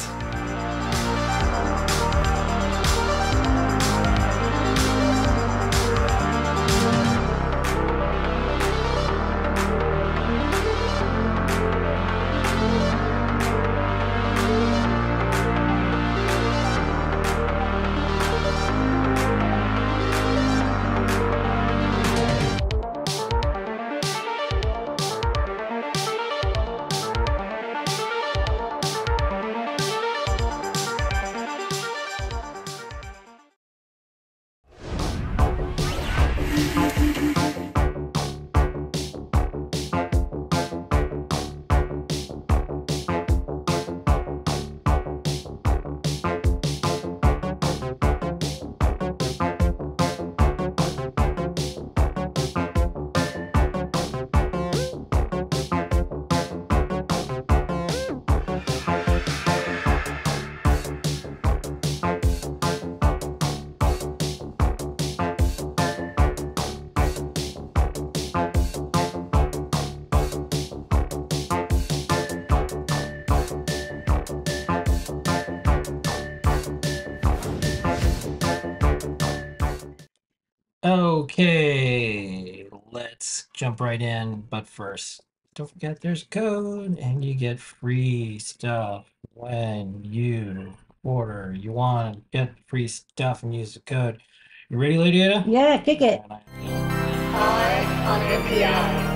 Okay, let's jump right in, but first Don't forget there's code, and you get free stuff when you order. You want to get free stuff and use the code. You ready, Lady Ada? Yeah, kick it. Hard on MPI.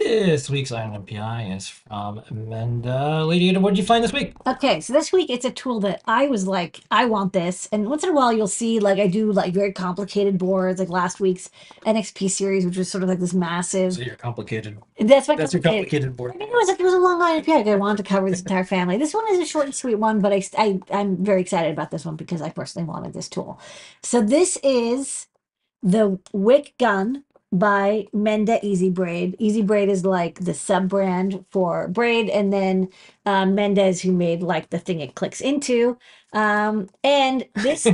This week's Iron MPI is from Menda. Lady Ada, what did you find this week? Okay, so this week it's a tool that I was like, I want this. And once in a while you'll see, like, I do like very complicated boards, like last week's NXP series, which was sort of like this massive. So you're complicated. That's your complicated board. I mean, it was a long Iron MPI. I wanted to cover this entire family. This one is a short and sweet one, but I'm very excited about this one because I personally wanted this tool. So this is the Wick Gun by Menda Easy Braid. Easy Braid is like the sub brand for Braid, and then Menda is who made like the thing it clicks into. And this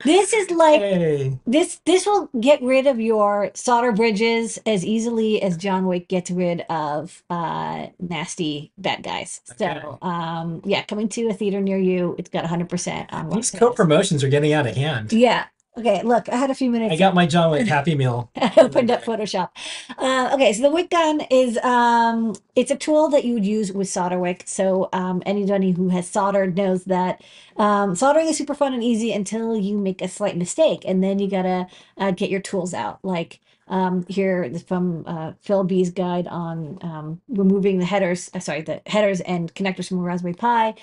this is like, hey, this will get rid of your solder bridges as easily as John Wick gets rid of nasty bad guys. Okay. So yeah, coming to a theater near you. It's got 100% on these co-promotions are getting out of hand. Yeah. Okay, look, I had a few minutes. I got my John Wick Happy Meal. I opened up Photoshop. Okay, so the Wick Gun is, it's a tool that you would use with solder wick. So anybody who has soldered knows that soldering is super fun and easy until you make a slight mistake. And then you gotta get your tools out. Like here from Phil B's guide on removing the headers, sorry, the headers and connectors from a Raspberry Pi.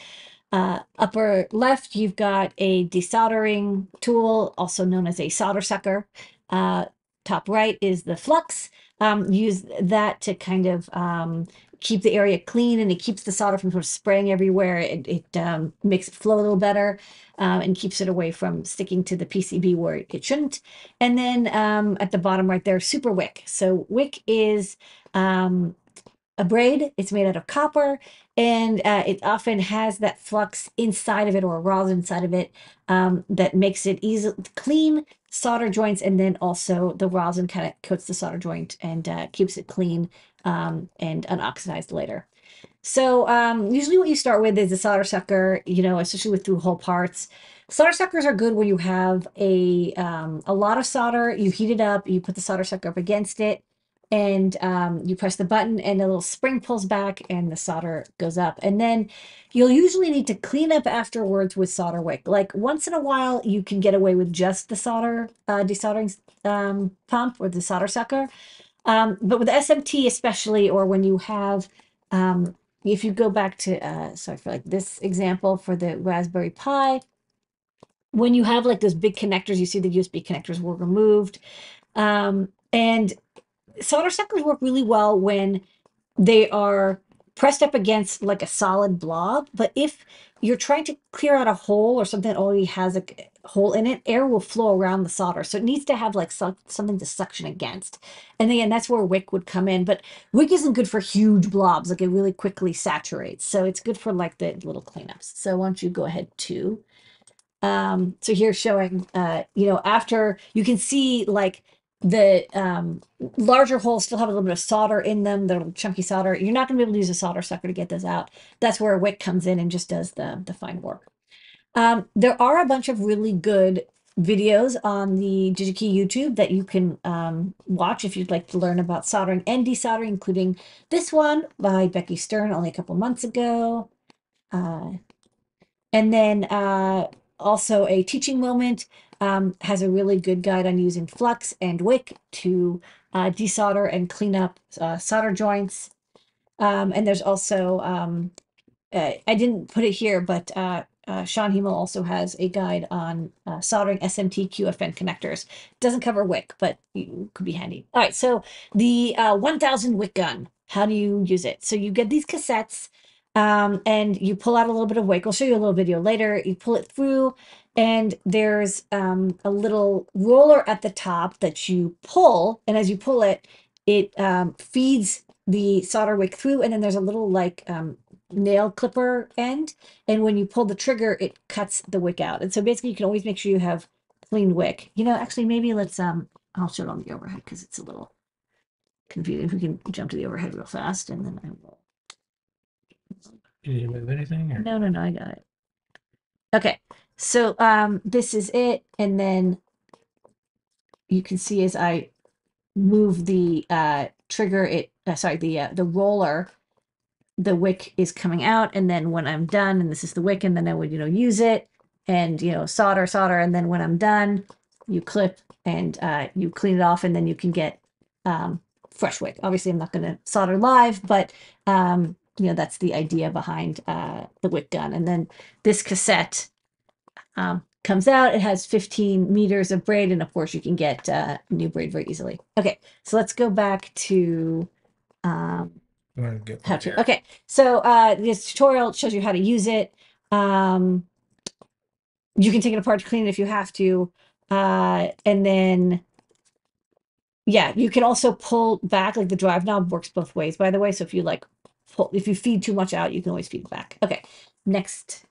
Upper left, you've got a desoldering tool, also known as a solder sucker. Top right is the flux. Use that to kind of keep the area clean, and it keeps the solder from sort of spraying everywhere. It makes it flow a little better and keeps it away from sticking to the PCB where it shouldn't. And then at the bottom right there, Super Wick. So Wick is a braid. It's made out of copper, and it often has that flux inside of it, or rosin inside of it, that makes it easy clean solder joints, and then also the rosin kind of coats the solder joint and keeps it clean and unoxidized later. So usually what you start with is a solder sucker, you know, especially with through-hole parts. Solder suckers are good when you have a lot of solder. You heat it up, you put the solder sucker up against it, and you press the button and a little spring pulls back and the solder goes up. And then you'll usually need to clean up afterwards with solder wick. Like once in a while, you can get away with just the solder desoldering pump or the solder sucker. But with SMT especially, or when you have, if you go back to, sorry for like this example for the Raspberry Pi, when you have like those big connectors, you see the USB connectors were removed. And solder suckers work really well when they are pressed up against like a solid blob, but if you're trying to clear out a hole or something that already has a hole in it, air will flow around the solder. So it needs to have like something to suction against. And again, that's where wick would come in, but wick isn't good for huge blobs. Like it really quickly saturates. So it's good for like the little cleanups. So why don't you go ahead to, so here showing, you know, after you can see like, the larger holes still have a little bit of solder in them, the little chunky solder. You're not going to be able to use a solder sucker to get those out. That's where a wick comes in and just does the fine work. There are a bunch of really good videos on the DigiKey YouTube that you can watch if you'd like to learn about soldering and desoldering, including this one by Becky Stern only a couple months ago. And then also a teaching moment. Has a really good guide on using flux and wick to desolder and clean up solder joints. And there's also, I didn't put it here, but Sean Hemel also has a guide on soldering SMT QFN connectors. Doesn't cover wick, but it could be handy. All right, so the 1000 Wick Gun, how do you use it? So you get these cassettes and you pull out a little bit of wick. I'll show you a little video later. You pull it through, and there's a little roller at the top that you pull, and as you pull it, it feeds the solder wick through, and then there's a little like nail clipper end, and when you pull the trigger, it cuts the wick out. And so basically you can always make sure you have clean wick. You know, actually maybe let's I'll show it on the overhead because it's a little confusing. If we can jump to the overhead real fast, and then I will. Did you move anything? Or? No, I got it. Okay. So this is it. And then you can see as I move the trigger, the roller, the wick is coming out. And then when I'm done, and this is the wick, and then I would, use it and, solder. And then when I'm done, you clip and you clean it off, and then you can get fresh wick. Obviously, I'm not going to solder live, but, that's the idea behind the wick gun. And then this cassette comes out. It has 15 meters of braid, and of course, you can get new braid very easily. Okay, so let's go back to... Okay, so this tutorial shows you how to use it. You can take it apart to clean it if you have to. And then, yeah, you can also pull back, like the drive knob works both ways, by the way. So if you if you feed too much out, you can always feed it back. Okay, next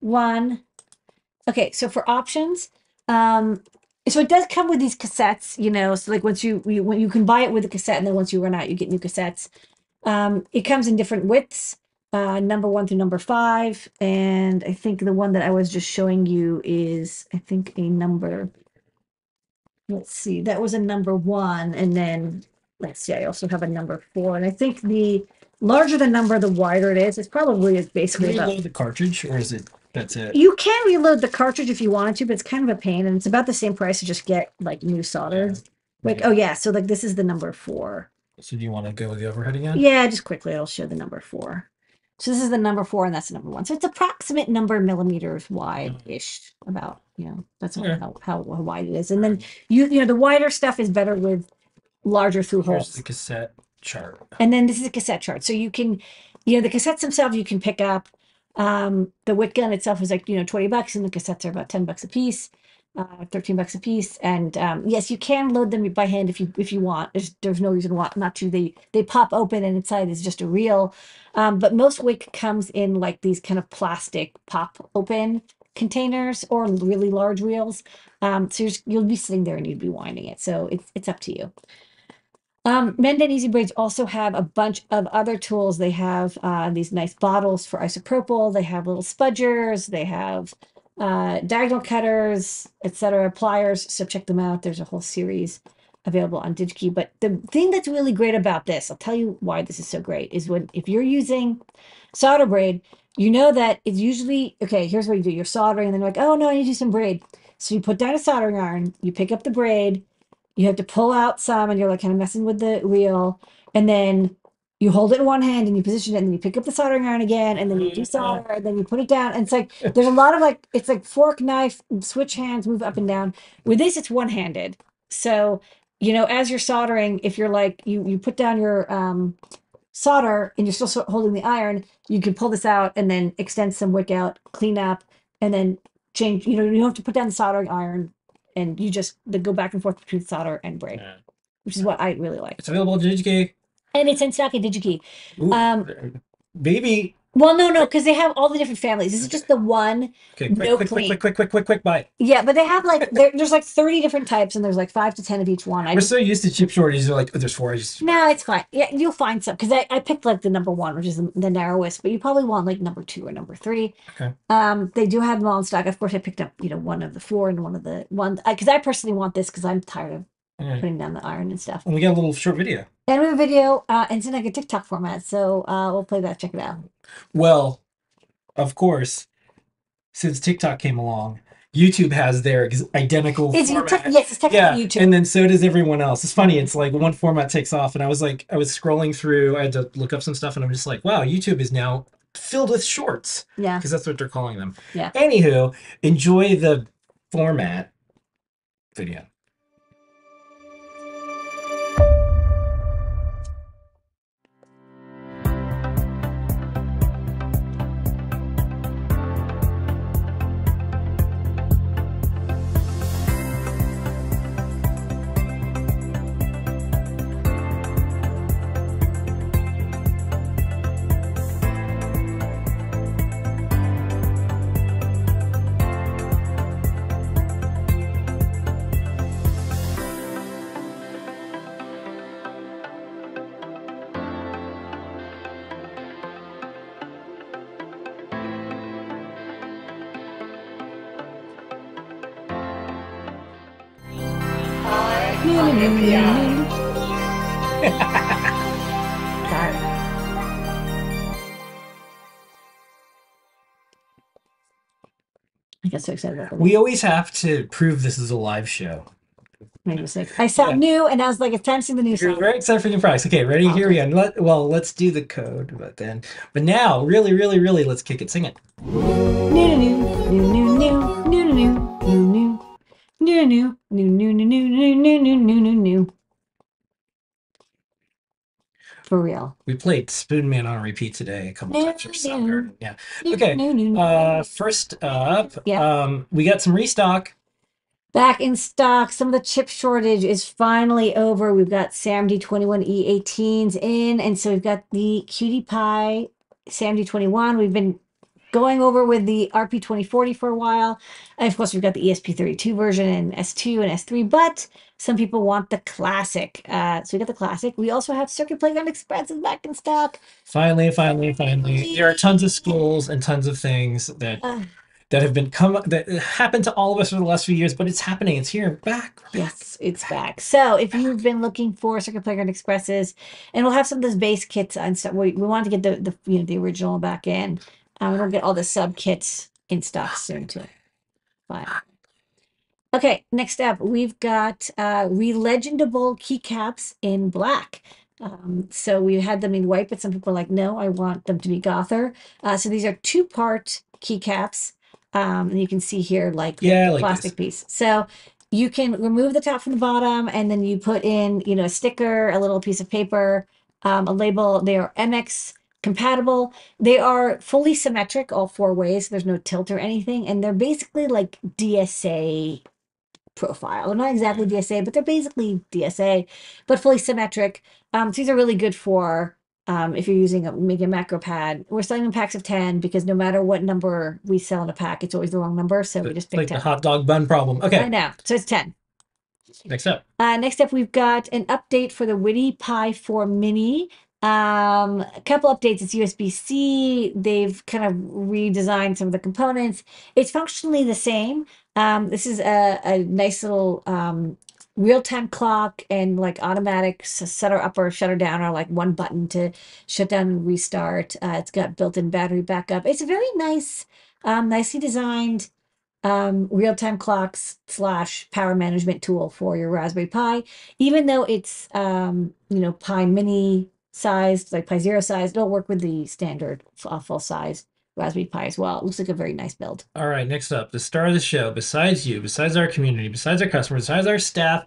one. Okay, so for options, so it does come with these cassettes, so like once you can buy it with a cassette, and then once you run out, you get new cassettes. It comes in different widths, number 1 through number 5. And I think the one that I was just showing you is, I think a number, let's see, that was a number 1. And then let's see, I also have a number 4. And I think the larger the number, the wider it is. It's probably is basically... Can you reload the cartridge, or is it, that's it? You can reload the cartridge if you wanted to, but it's kind of a pain, and it's about the same price to just get like new solder. Yeah. Like, oh yeah, so like this is the number 4. So do you want to go with the overhead again? Yeah, just quickly, I'll show the number 4. So this is the number 4, and that's the number 1. So it's approximate number millimeters wide-ish, about, that's how wide it is. And then, the wider stuff is better with larger through holes. Here's the cassette chart. And then this is a cassette chart. So you can, the cassettes themselves you can pick up. The wick gun itself is like, $20, and the cassettes are about $10 a piece. 13 bucks a piece. And yes, you can load them by hand if you want. There's no reason why not to. They pop open, and inside is just a reel. But most wick comes in like these kind of plastic pop open containers or really large reels. So you'll be sitting there and you'd be winding it. So it's up to you. Menda and Easy Braids also have a bunch of other tools. They have these nice bottles for isopropyl. They have little spudgers. They have diagonal cutters, etc., pliers. So check them out. There's a whole series available on DigiKey. But the thing that's really great about this, I'll tell you why this is so great, is if you're using solder braid, that it's usually, okay, here's what you do. You're soldering, and then you're like, oh, no, I need to do some braid. So you put down a soldering iron, you pick up the braid, you have to pull out some, and you're like kind of messing with the reel, and then you hold it in one hand and you position it, and then you pick up the soldering iron again, and then you desolder, and then you put it down. And it's like, there's a lot of like, it's like fork, knife, switch hands, move up and down. With this, it's one-handed. So, as you're soldering, if you're like, you put down your solder and you're still holding the iron, you can pull this out and then extend some wick out, clean up, and then change, you don't have to put down the soldering iron, and you just go back and forth between solder and braid, which is what I really like. It's available at DigiKey. And it's in stock at DigiKey. Ooh, baby. Well, no, because they have all the different families. This is just the one. Okay, quick, buy. Yeah, but they have like, there's like 30 different types, and there's like 5 to 10 of each one. We're so used to chip shortages. They're like, oh, there's 4. No, it's fine. Yeah, you'll find some. Because I picked like the number 1, which is the narrowest, but you probably want like number 2 or number 3. Okay. They do have them all in stock. Of course, I picked up, one of the 4 and one of the ones. Because I personally want this because I'm tired of putting down the iron and stuff. And we got a little short video. And we have a video, and it's in like a TikTok format, so we'll play that, check it out. Well, of course, since TikTok came along, YouTube has their identical format. Yes, it's technically YouTube. And then so does everyone else. It's funny, it's like one format takes off, and I was scrolling through, I had to look up some stuff, and I'm just like, wow, YouTube is now filled with shorts. Yeah. Because that's what they're calling them. Yeah. Anywho, enjoy the format video. on your piano. I get so excited about that. We always have to prove this is a live show. I sound new, and I was like, it's time to see the new sound. Very excited for new products. Okay, ready? Awesome. Here we go. Well, let's do the code, but now, really, let's kick it. Sing it. New. For real. We played Spoon Man on repeat today a couple times or so. Yeah. Okay. First up, we got some restock. Back in stock, some of the chip shortage is finally over. We've got SAMD21E18s in, and so we've got the Cutie Pie SAMD21. We've been going over with the RP2040 for a while. And of course, we've got the ESP32 version and S2 and S3, but some people want the classic. So we got the classic. We also have Circuit Playground Express is back in stock. Finally. There are tons of schools and tons of things that... that happened to all of us for the last few years, but it's happening. It's here. Back. Yes, it's back. So if you've been looking for Circuit Playground Expresses, and we'll have some of those base kits and stuff. We wanted to get the original back in. We'll get all the sub kits in stock soon too. Fine. Okay, next up, we've got relegendable keycaps in black. So we had them in white, but some people are like, no, I want them to be gother. So these are two-part keycaps. And you can see here, like plastic piece. So you can remove the top from the bottom, and then you put in, a sticker, a little piece of paper, a label. They are MX compatible. They are fully symmetric all four ways. So there's no tilt or anything. And they're basically like DSA profile. They're not exactly DSA, but they're basically DSA, but fully symmetric. So these are really good for... if you're making a macro pad, we're selling in packs of 10 because no matter what number we sell in a pack, it's always the wrong number. So we just pick 10. The hot dog bun problem. Okay. I know. So it's 10. Next up. Next up, we've got an update for the Witty Pi 4 Mini. A couple updates. It's USB-C. They've kind of redesigned some of the components. It's functionally the same. This is a nice little... real-time clock and like automatic shutter up or shutter down, or like one button to shut down and restart. It's got built-in battery backup. It's a very nice, nicely designed real-time clocks / power management tool for your Raspberry Pi. Even though it's Pi Mini sized, like Pi Zero sized, it'll work with the standard full size Raspberry Pi as well. It looks like a very nice build. All right, next up, the star of the show, besides you, besides our community, besides our customers, besides our staff,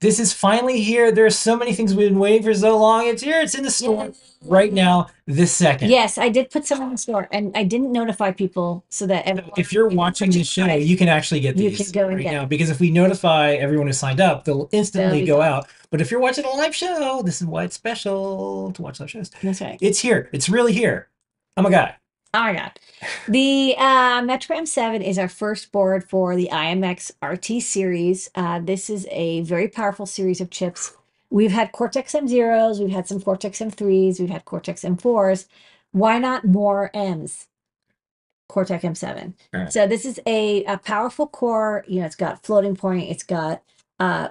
this is finally here. There are so many things we've been waiting for so long. It's here. It's in the store right now, this second. Yes, I did put some in the store, and I didn't notify people so that everyone... If you're watching this show, you can actually get these now, because if we notify everyone who signed up, they'll instantly go out. But if you're watching a live show, this is why it's special to watch live shows. That's right. It's here. It's really here. Oh, my God. Oh my God. The Metro M7 is our first board for the IMX RT series. This is a very powerful series of chips. We've had Cortex M0s, we've had some Cortex M3s, we've had Cortex M4s. Why not more M's? Cortex M7. Right. So this is a powerful core. It's got floating point, it's got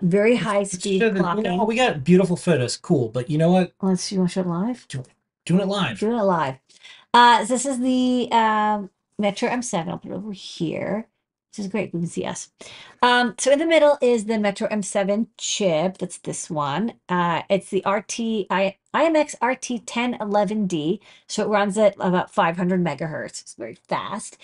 very high speed clocking. We got beautiful photos, cool, but you know what? You want to show it live? Doing it live. Doing it live. This is the Metro M7. I'll put it over here. This is great. You can see us. So in the middle is the Metro M7 chip. That's this one. It's the IMX RT1011D. So it runs at about 500 megahertz. It's very fast.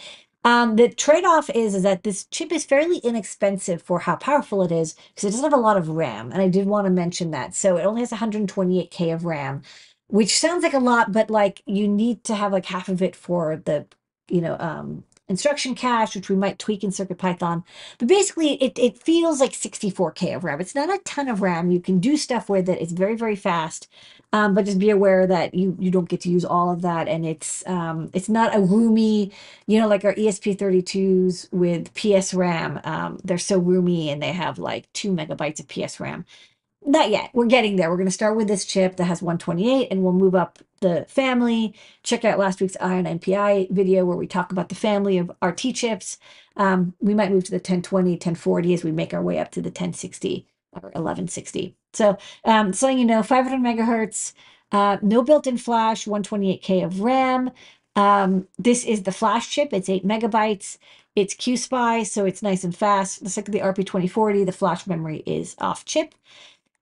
The trade-off is that this chip is fairly inexpensive for how powerful it is, because it doesn't have a lot of RAM. And I did want to mention that. So it only has 128K of RAM, which sounds like a lot, but like you need to have like half of it for the, instruction cache, which we might tweak in CircuitPython. But basically, it feels like 64K of RAM. It's not a ton of RAM. You can do stuff with it. It's very, very fast. But just be aware that you don't get to use all of that. And it's not a roomy, like our ESP32s with PS RAM. They're so roomy, and they have like 2 megabytes of PS RAM. Not yet. We're getting there. We're going to start with this chip that has 128, and we'll move up the family. Check out last week's Ion MPI video where we talk about the family of RT chips. We might move to the 1020, 1040 as we make our way up to the 1060 or 1160. So so you know, 500 megahertz, no built-in flash, 128K of RAM. This is the flash chip. It's 8 megabytes. It's QSPI, so it's nice and fast. Just like the RP2040, the flash memory is off chip.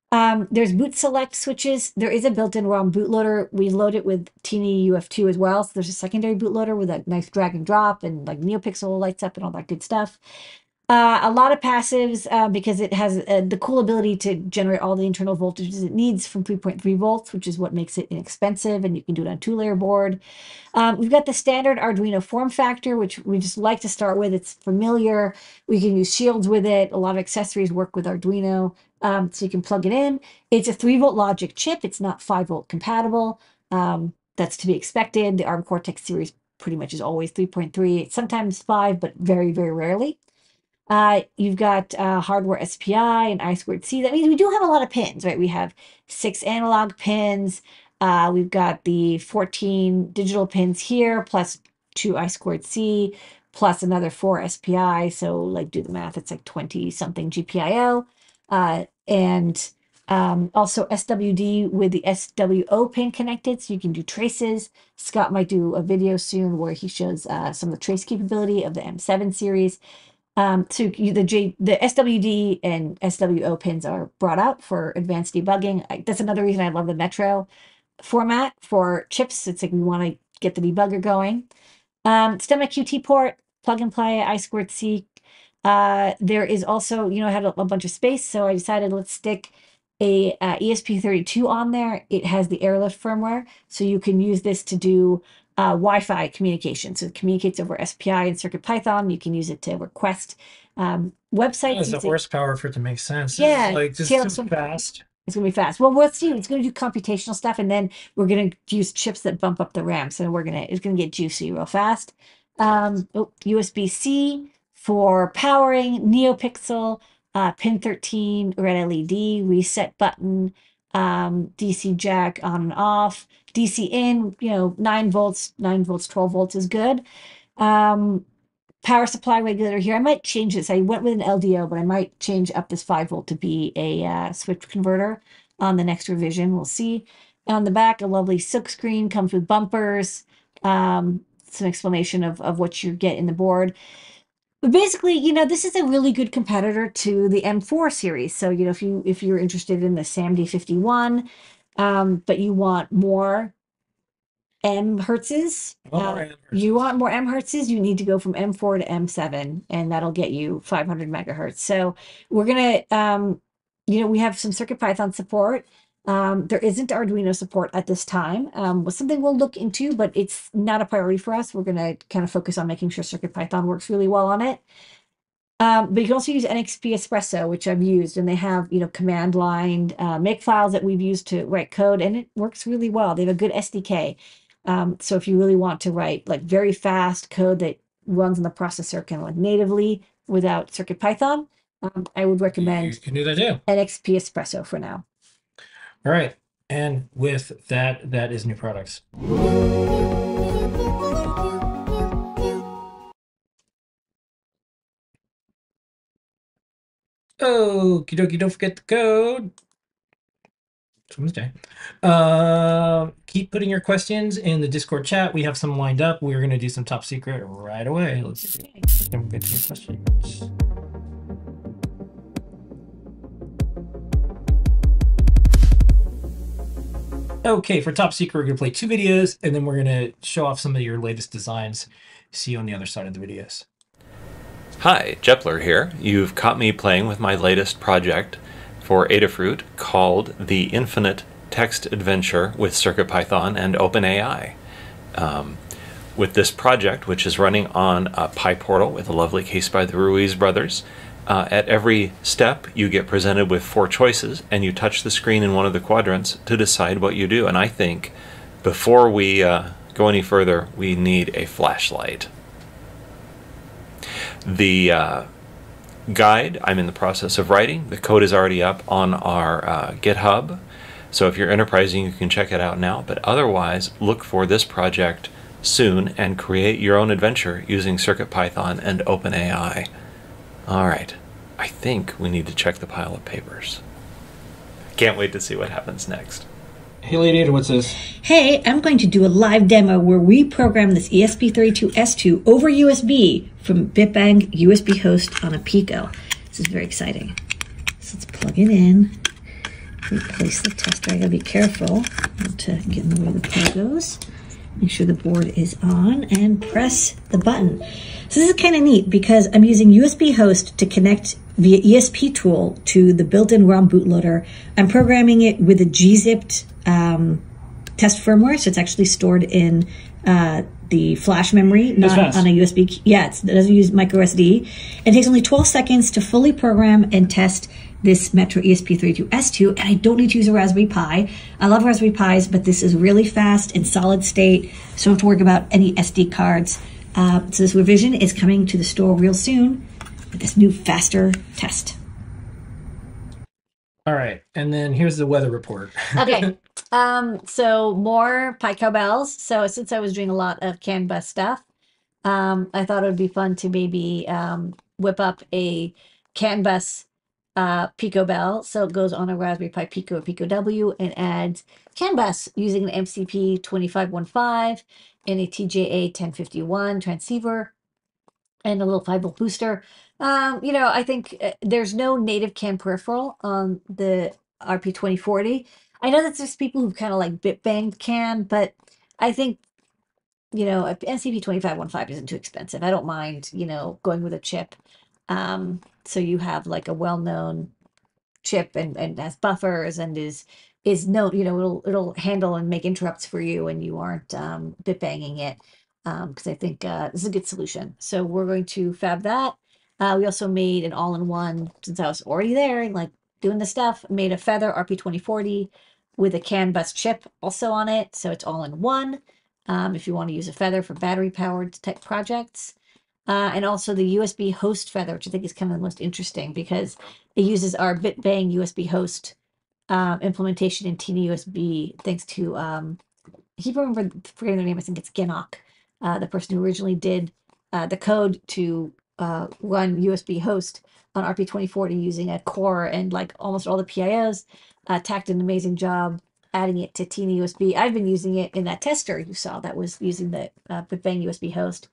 There's boot select switches. There is a built-in ROM bootloader. We load it with Tiny UF2 as well. So there's a secondary bootloader with a nice drag and drop and like NeoPixel lights up and all that good stuff. A lot of passives because it has the cool ability to generate all the internal voltages it needs from 3.3 volts, which is what makes it inexpensive, and you can do it on a 2-layer board. We've got the standard Arduino form factor, which we just like to start with. It's familiar. We can use shields with it. A lot of accessories work with Arduino, so you can plug it in. It's a 3-volt logic chip. It's not 5-volt compatible. That's to be expected. The ARM Cortex series pretty much is always 3.3. It's sometimes 5, but very, very rarely. You've got hardware SPI and I2C. That means we do have a lot of pins, right? We have 6 analog pins. We've got the 14 digital pins here, plus 2 I2C, plus another 4 SPI. So like do the math, it's like 20 something GPIO. And also SWD with the SWO pin connected, so you can do traces. Scott might do a video soon where he shows some of the trace capability of the M7 series. So the SWD and SWO pins are brought up for advanced debugging. That's another reason I love the Metro format for chips. It's like we want to get the debugger going. STEMIQT QT port, plug and play, I2C. There is also, you know, I had a bunch of space, so I decided let's stick a ESP32 on there. It has the Airlift firmware, so you can use this to do Wi-Fi communication. So it communicates over SPI and CircuitPython. You can use it to request websites. That's the horsepower for it to make sense. Yeah. It's like just too fast. It's going to be fast. Well, we'll see. It's going to do computational stuff, and then we're going to use chips that bump up the RAM. So it's going to get juicy real fast. USB-C for powering, NeoPixel, pin 13, red LED, reset button, DC jack on and off, DC in, you know, 9 volts, 12 volts is good. Power supply regulator here. I might change this. I went with an LDO, but I might change up this 5-volt to be a switch converter on the next revision. We'll see. And on the back, a lovely silk screen, comes with bumpers, some explanation of what you get in the board. But basically, you know, this is a really good competitor to the M4 series. So, you know, if you're interested in the SAMD51, but you want more M hertzes, you need to go from M4 to M7, and that'll get you 500 megahertz. So we're going to, you know, we have some CircuitPython support. There isn't Arduino support at this time. Was something we'll look into, but it's not a priority for us. We're going to kind of focus on making sure CircuitPython works really well on it. But you can also use NXP Espresso, which I've used, and they have, you know, command line make files that we've used to write code, and it works really well. They have a good SDK. So if you really want to write like very fast code that runs on the processor kind of like natively without CircuitPython, I would recommend NXP Espresso for now. All right. And with that, that is new products. Okie dokie, don't forget the code. It's Wednesday. Keep putting your questions in the Discord chat. We have some lined up. We're going to do some top secret right away. Let's see. Don't forget your questions. Okay, for top secret, we're going to play 2 videos, and then we're going to show off some of your latest designs. See you on the other side of the videos. Hi, Jepler here. You've caught me playing with my latest project for Adafruit called The Infinite Text Adventure with CircuitPython and OpenAI. With this project, which is running on a Pi portal with a lovely case by the Ruiz brothers, at every step, you get presented with 4 choices, and you touch the screen in one of the quadrants to decide what you do. And I think before we go any further, we need a flashlight. The guide I'm in the process of writing. The code is already up on our GitHub, so if you're enterprising, you can check it out now. But otherwise, look for this project soon and create your own adventure using CircuitPython and OpenAI. All right, I think we need to check the pile of papers. Can't wait to see what happens next. Hey, Lady Ada, what's this? Hey, I'm going to do a live demo where we program this ESP32 S2 over USB from BitBang USB host on a Pico. This is very exciting. So let's plug it in. Replace the tester. I gotta be careful not to get in the way the plug goes. Make sure the board is on and press the button. So this is kind of neat because I'm using USB host to connect via ESP tool to the built-in ROM bootloader. I'm programming it with a gzipped test firmware, so it's actually stored in the flash memory, not on a USB key. Yeah, it doesn't use micro SD. It takes only 12 seconds to fully program and test this Metro ESP32 S2, and I don't need to use a Raspberry Pi. I love Raspberry Pis, but this is really fast and solid state, so I don't have to worry about any SD cards. So this revision is coming to the store real soon with this new faster test. All right, and then here's the weather report. Okay, so more Pico bells. So since I was doing a lot of CAN bus stuff, I thought it would be fun to maybe whip up a CAN bus Pico Bell, so it goes on a Raspberry Pi Pico or Pico W and adds CAN bus using an MCP 2515 and a TJA 1051 transceiver and a little 5-volt booster. You know, I think there's no native CAN peripheral on the RP2040. I know that there's people who kind of like bit banged CAN, but I think, you know, MCP 2515 isn't too expensive. I don't mind, you know, going with a chip. So you have like a well-known chip and has buffers and is known, you know, it'll handle and make interrupts for you and you aren't bit banging it, because I think this is a good solution. So we're going to fab that. We also made an all-in-one, since I was already there and like doing the stuff, made a Feather RP2040 with a CAN bus chip also on it. So it's all-in-one if you want to use a Feather for battery-powered type projects. And also the USB host Feather, which I think is kind of the most interesting because it uses our BitBang USB host implementation in Tiny USB, thanks to, I keep forgetting their name, I think it's Genok, the person who originally did the code to run USB host on RP2040 using a core and like almost all the PIOs, tacked an amazing job adding it to Tiny USB. I've been using it in that tester you saw that was using the BitBang USB host.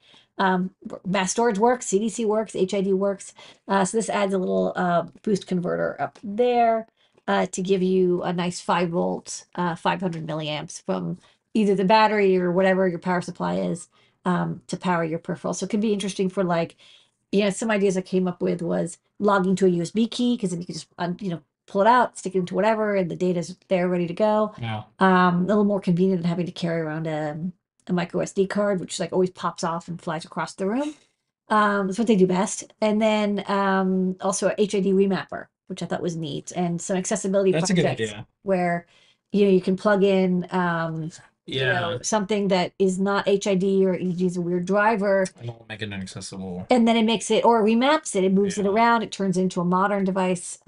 Mass storage works, CDC works, HID works. So this adds a little boost converter up there to give you a nice 5-volt, 500 milliamps from either the battery or whatever your power supply is to power your peripheral. So it could be interesting for like, you know, some ideas I came up with was logging to a USB key, because then you could just, you know, pull it out, stick it into whatever, and the data's there ready to go. Yeah. A little more convenient than having to carry around a micro SD card, which like always pops off and flies across the room. That's what they do best. And then also a HID remapper, which I thought was neat, and some accessibility projects. That's a good idea. Where you know you can plug in you know, something that is not HID or it uses a weird driver. And it'll make it inaccessible. And then it makes it or remaps it. It moves it around. It turns into a modern device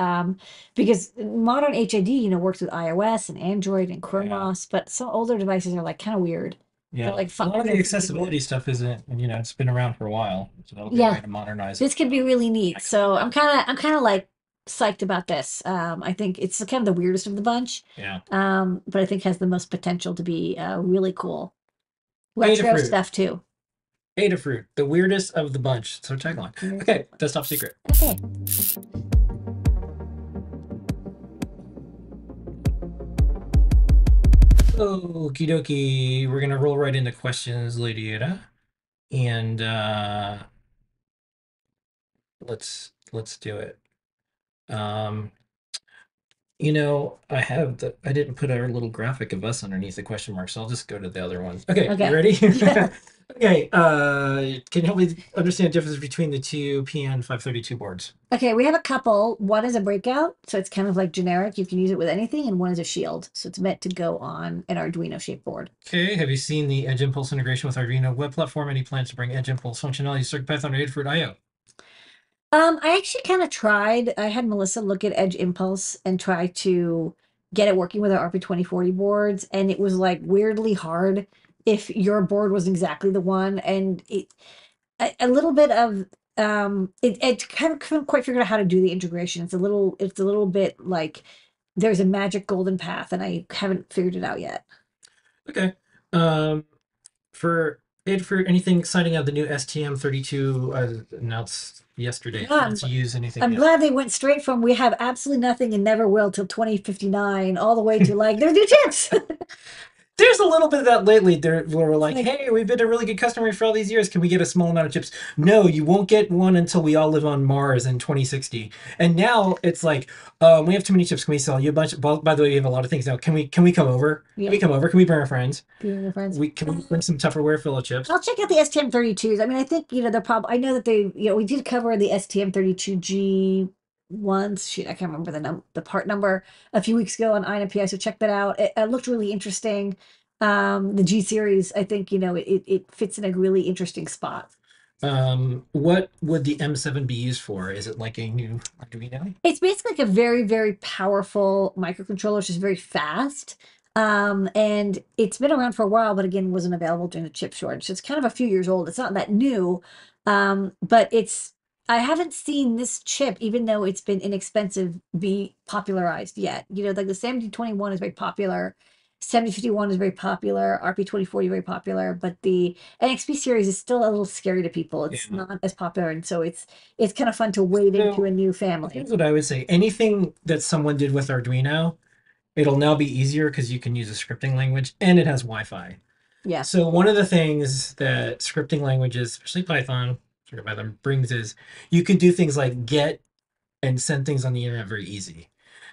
because modern HID, you know, works with iOS and Android and Chrome OS, but some older devices are like kind of weird. Yeah, like a lot of the accessibility stuff isn't, you know, it's been around for a while, so that'll be a way to modernize it. This could be really neat. So I'm kind of like psyched about this. I think it's kind of the weirdest of the bunch. Yeah. But I think has the most potential to be really cool. Retro stuff too. Adafruit, the weirdest of the bunch. So tagline. Okay, desktop secret. Okay. Okie dokie, we're gonna roll right into questions, Lady Ada, and let's do it. You know, I didn't put our little graphic of us underneath the question mark, so I'll just go to the other one. Okay. You ready? Okay, can you help me understand the difference between the two PN532 boards? Okay, we have a couple. One is a breakout, so it's kind of like generic. You can use it with anything, and one is a shield, so it's meant to go on an Arduino-shaped board. Okay, have you seen the Edge Impulse integration with Arduino web platform? Any plans to bring Edge Impulse functionality to CircuitPython or Adafruit I.O.? I actually kind of tried. I had Melissa look at Edge Impulse and try to get it working with our RP2040 boards, and it was like weirdly hard if your board was exactly the one, and a little bit of it kind of couldn't quite figure out how to do the integration. It's a little bit like there's a magic golden path, and I haven't figured it out yet. Okay. For anything exciting out of the new STM32 announced yesterday, let's use anything. I'm glad they went straight from we have absolutely nothing and never will till 2059 all the way to like there's new chips. There's a little bit of that lately there, where we're like, hey, we've been a really good customer for all these years. Can we get a small amount of chips? No, you won't get one until we all live on Mars in 2060. And now it's like, we have too many chips. Can we sell you a bunch? By the way, we have a lot of things now. Can we come over? Yeah. Can we come over? Can we bring our friends? Can we bring some Tupperware full of chips? I'll check out the STM32s. I mean, I think, you know, they're probably, I know that they, you know, we did cover the STM32G once, shoot, I can't remember the part number, a few weeks ago on INAPI, so check that out. It looked really interesting. The G series, I think, you know, it fits in a really interesting spot. What would the M7 be used for? Is it like a new Arduino? It's basically like a very, very powerful microcontroller, which is very fast. And it's been around for a while, but again, wasn't available during the chip shortage. So it's kind of a few years old. It's not that new, but it's, I haven't seen this chip, even though it's been inexpensive, be popularized yet. You know, like the 7021 is very popular, 7051 is very popular, RP2040 very popular, but the NXP series is still a little scary to people. It's not as popular, and so it's kind of fun to wade into a new family. Here's what I would say. Anything that someone did with Arduino, it'll now be easier because you can use a scripting language, and it has Wi-Fi. Yeah. So one of the things that scripting languages, especially Python, them brings is you can do things like get and send things on the internet very easy.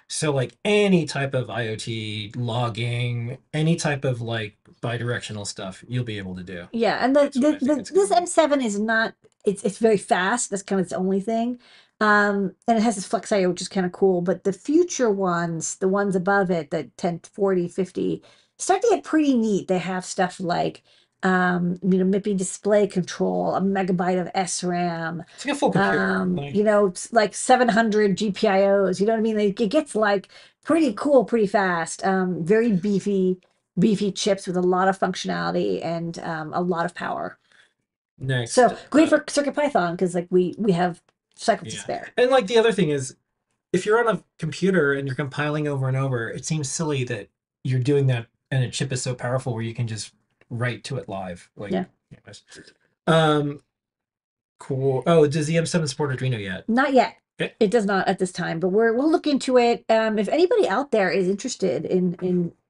So like any type of IoT logging, any type of like bi-directional stuff, you'll be able to do. Yeah, and this M7 is not, it's very fast. That's kind of its only thing. And it has this flex IO, which is kind of cool. But the future ones, the ones above it, the 1040, 50, start to get pretty neat. They have stuff like you know, MIPI display control, a megabyte of SRAM. It's like a full computer. You know, like 700 GPIOs. You know what I mean? Like, it gets like pretty cool, pretty fast. Very beefy chips with a lot of functionality and a lot of power. Nice. So great for CircuitPython because like we have cycles to spare. And like the other thing is, if you're on a computer and you're compiling over and over, it seems silly that you're doing that and a chip is so powerful where you can just write to it live. Like, yeah. Anyways. Cool. Oh, does the M7 support Arduino yet? Not yet. Okay. It does not at this time, but we'll look into it. If anybody out there is interested in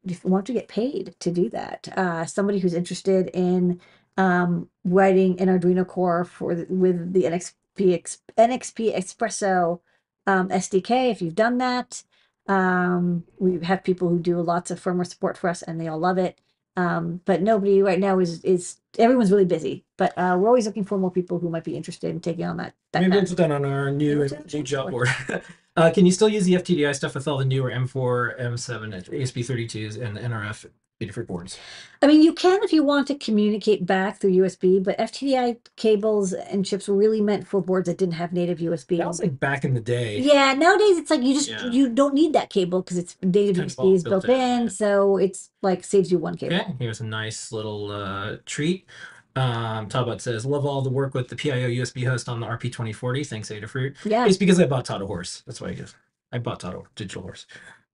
if you want to get paid to do that, somebody who's interested in writing an Arduino core with the NXP Espresso SDK, if you've done that, we have people who do lots of firmware support for us, and they all love it. But nobody right now is everyone's really busy, but we're always looking for more people who might be interested in taking on that. Maybe it's done on our new job board. Can you still use the FTDI stuff with all the newer M4, M7, ESP32s, and the NRF different boards? I mean, you can if you want to communicate back through USB, but FTDI cables and chips were really meant for boards that didn't have native USB. That was like back in the day. Yeah, nowadays it's like you don't need that cable because it's native USB is built in, yeah. So it's like saves you one cable. Okay, here's a nice little treat. Toddbot says, love all the work with the PIO USB host on the RP2040. Thanks, Adafruit. Yeah. It's because I bought Todd a horse. That's why I bought Todd a digital horse.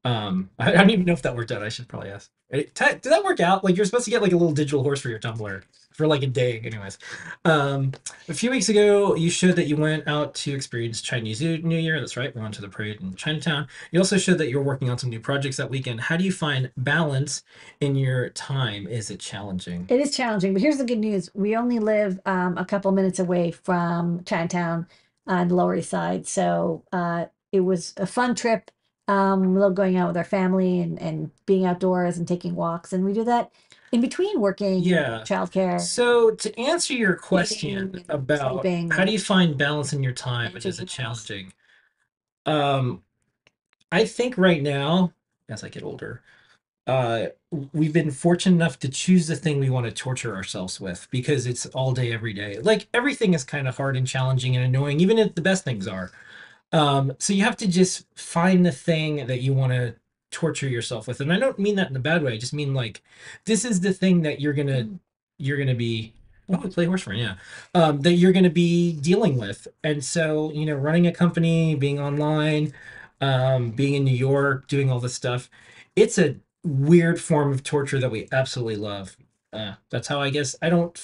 I don't even know if that worked out. I should probably ask. Did that work out? Like, you're supposed to get like a little digital horse for your Tumblr for like a day. Anyways, a few weeks ago, you showed that you went out to experience Chinese New Year. That's right. We went to the parade in Chinatown. You also showed that you're working on some new projects that weekend. How do you find balance in your time? Is it challenging? It is challenging, but here's the good news. We only live a couple minutes away from Chinatown on the Lower East Side. So it was a fun trip. We love going out with our family and being outdoors and taking walks, and we do that in between working, childcare. So to answer your question about sleeping, how do you find balance in your time, which is challenging, I think right now, as I get older, we've been fortunate enough to choose the thing we want to torture ourselves with because it's all day, every day. Like everything is kind of hard and challenging and annoying, even if the best things are. So you have to just find the thing that you want to torture yourself with. And I don't mean that in a bad way. I just mean like, this is the thing that you're going to be Oh, play horse run, yeah. That you're going to be dealing with. And so, you know, running a company, being online, being in New York, doing all this stuff, it's a weird form of torture that we absolutely love. That's how I guess I don't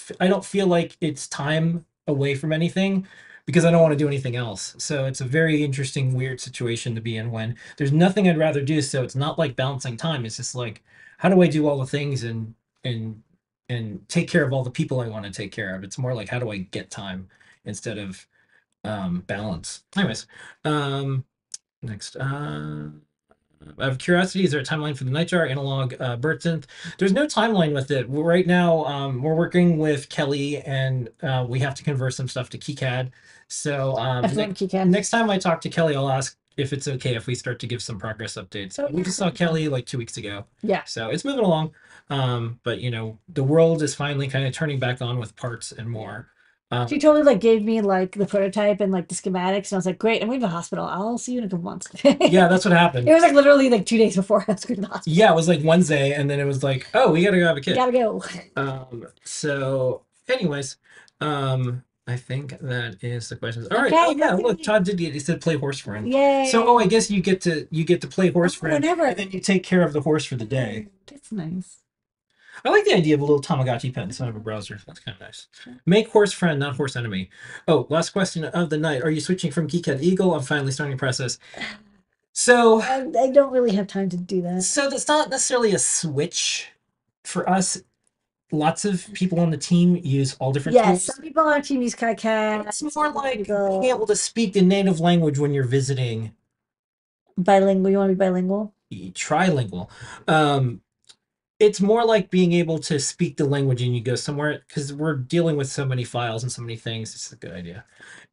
feel like it's time away from anything because I don't want to do anything else. So it's a very interesting, weird situation to be in when there's nothing I'd rather do. So it's not like balancing time. It's just like, how do I do all the things and take care of all the people I want to take care of? It's more like, how do I get time instead of balance? Anyways, next. Out of curiosity, is there a timeline for the Nightjar analog bird synth? There's no timeline with it. Right now, we're working with Kelly, and we have to convert some stuff to KiCad. So next time I talk to Kelly, I'll ask if it's okay if we start to give some progress updates. Oh, yeah. We just saw Kelly like 2 weeks ago. Yeah. So it's moving along. But, you know, the world is finally kind of turning back on with parts and more. She totally like gave me like the prototype and like the schematics, and I was like, great, I'm going to the hospital. I'll see you in a couple months. Yeah, that's what happened. It was like literally like 2 days before I was going to the hospital. Yeah, it was like Wednesday, and then it was like, oh, we got to go have a kid. Gotta go. So anyways, I think that is the questions. All right. Okay, oh yeah, look, Todd did get, he said play horse friend. Yay. So I guess you get to play horse friend whenever, and then you take care of the horse for the day. That's nice. I like the idea of a little Tamagotchi pet inside of a browser. That's kind of nice. Make horse friend, not horse enemy. Oh, last question of the night. Are you switching from KiCad Eagle? I'm finally starting the process. So I don't really have time to do that. So that's not necessarily a switch for us. Lots of people on the team use all different tools. Yes, some people on our team use KiCad. It's more like being able to speak the native language when you're visiting. Bilingual. You want to be bilingual? Trilingual. It's more like being able to speak the language and you go somewhere, because we're dealing with so many files and so many things. It's a good idea.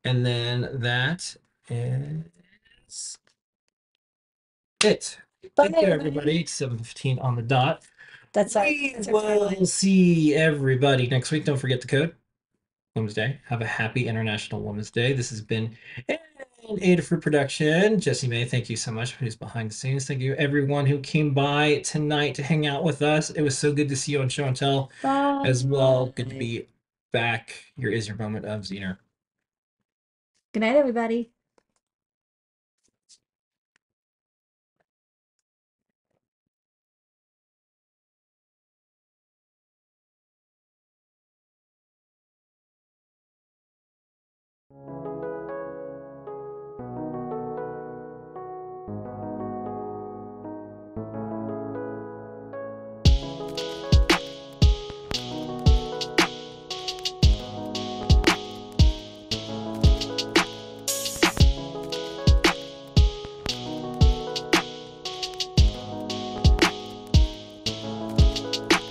And then that is it. Bye. Thank you, everybody. It's 7:15 on the dot. That's we'll see everybody next week. Don't forget the code. Women's Day. Have a happy International Women's Day. This has been an Adafruit production. Jesse May, thank you so much for who's behind the scenes. Thank you everyone who came by tonight to hang out with us. It was so good to see you on Show and Tell. Bye. As well. Good to be back. Here is your moment of Zener. Good night, everybody.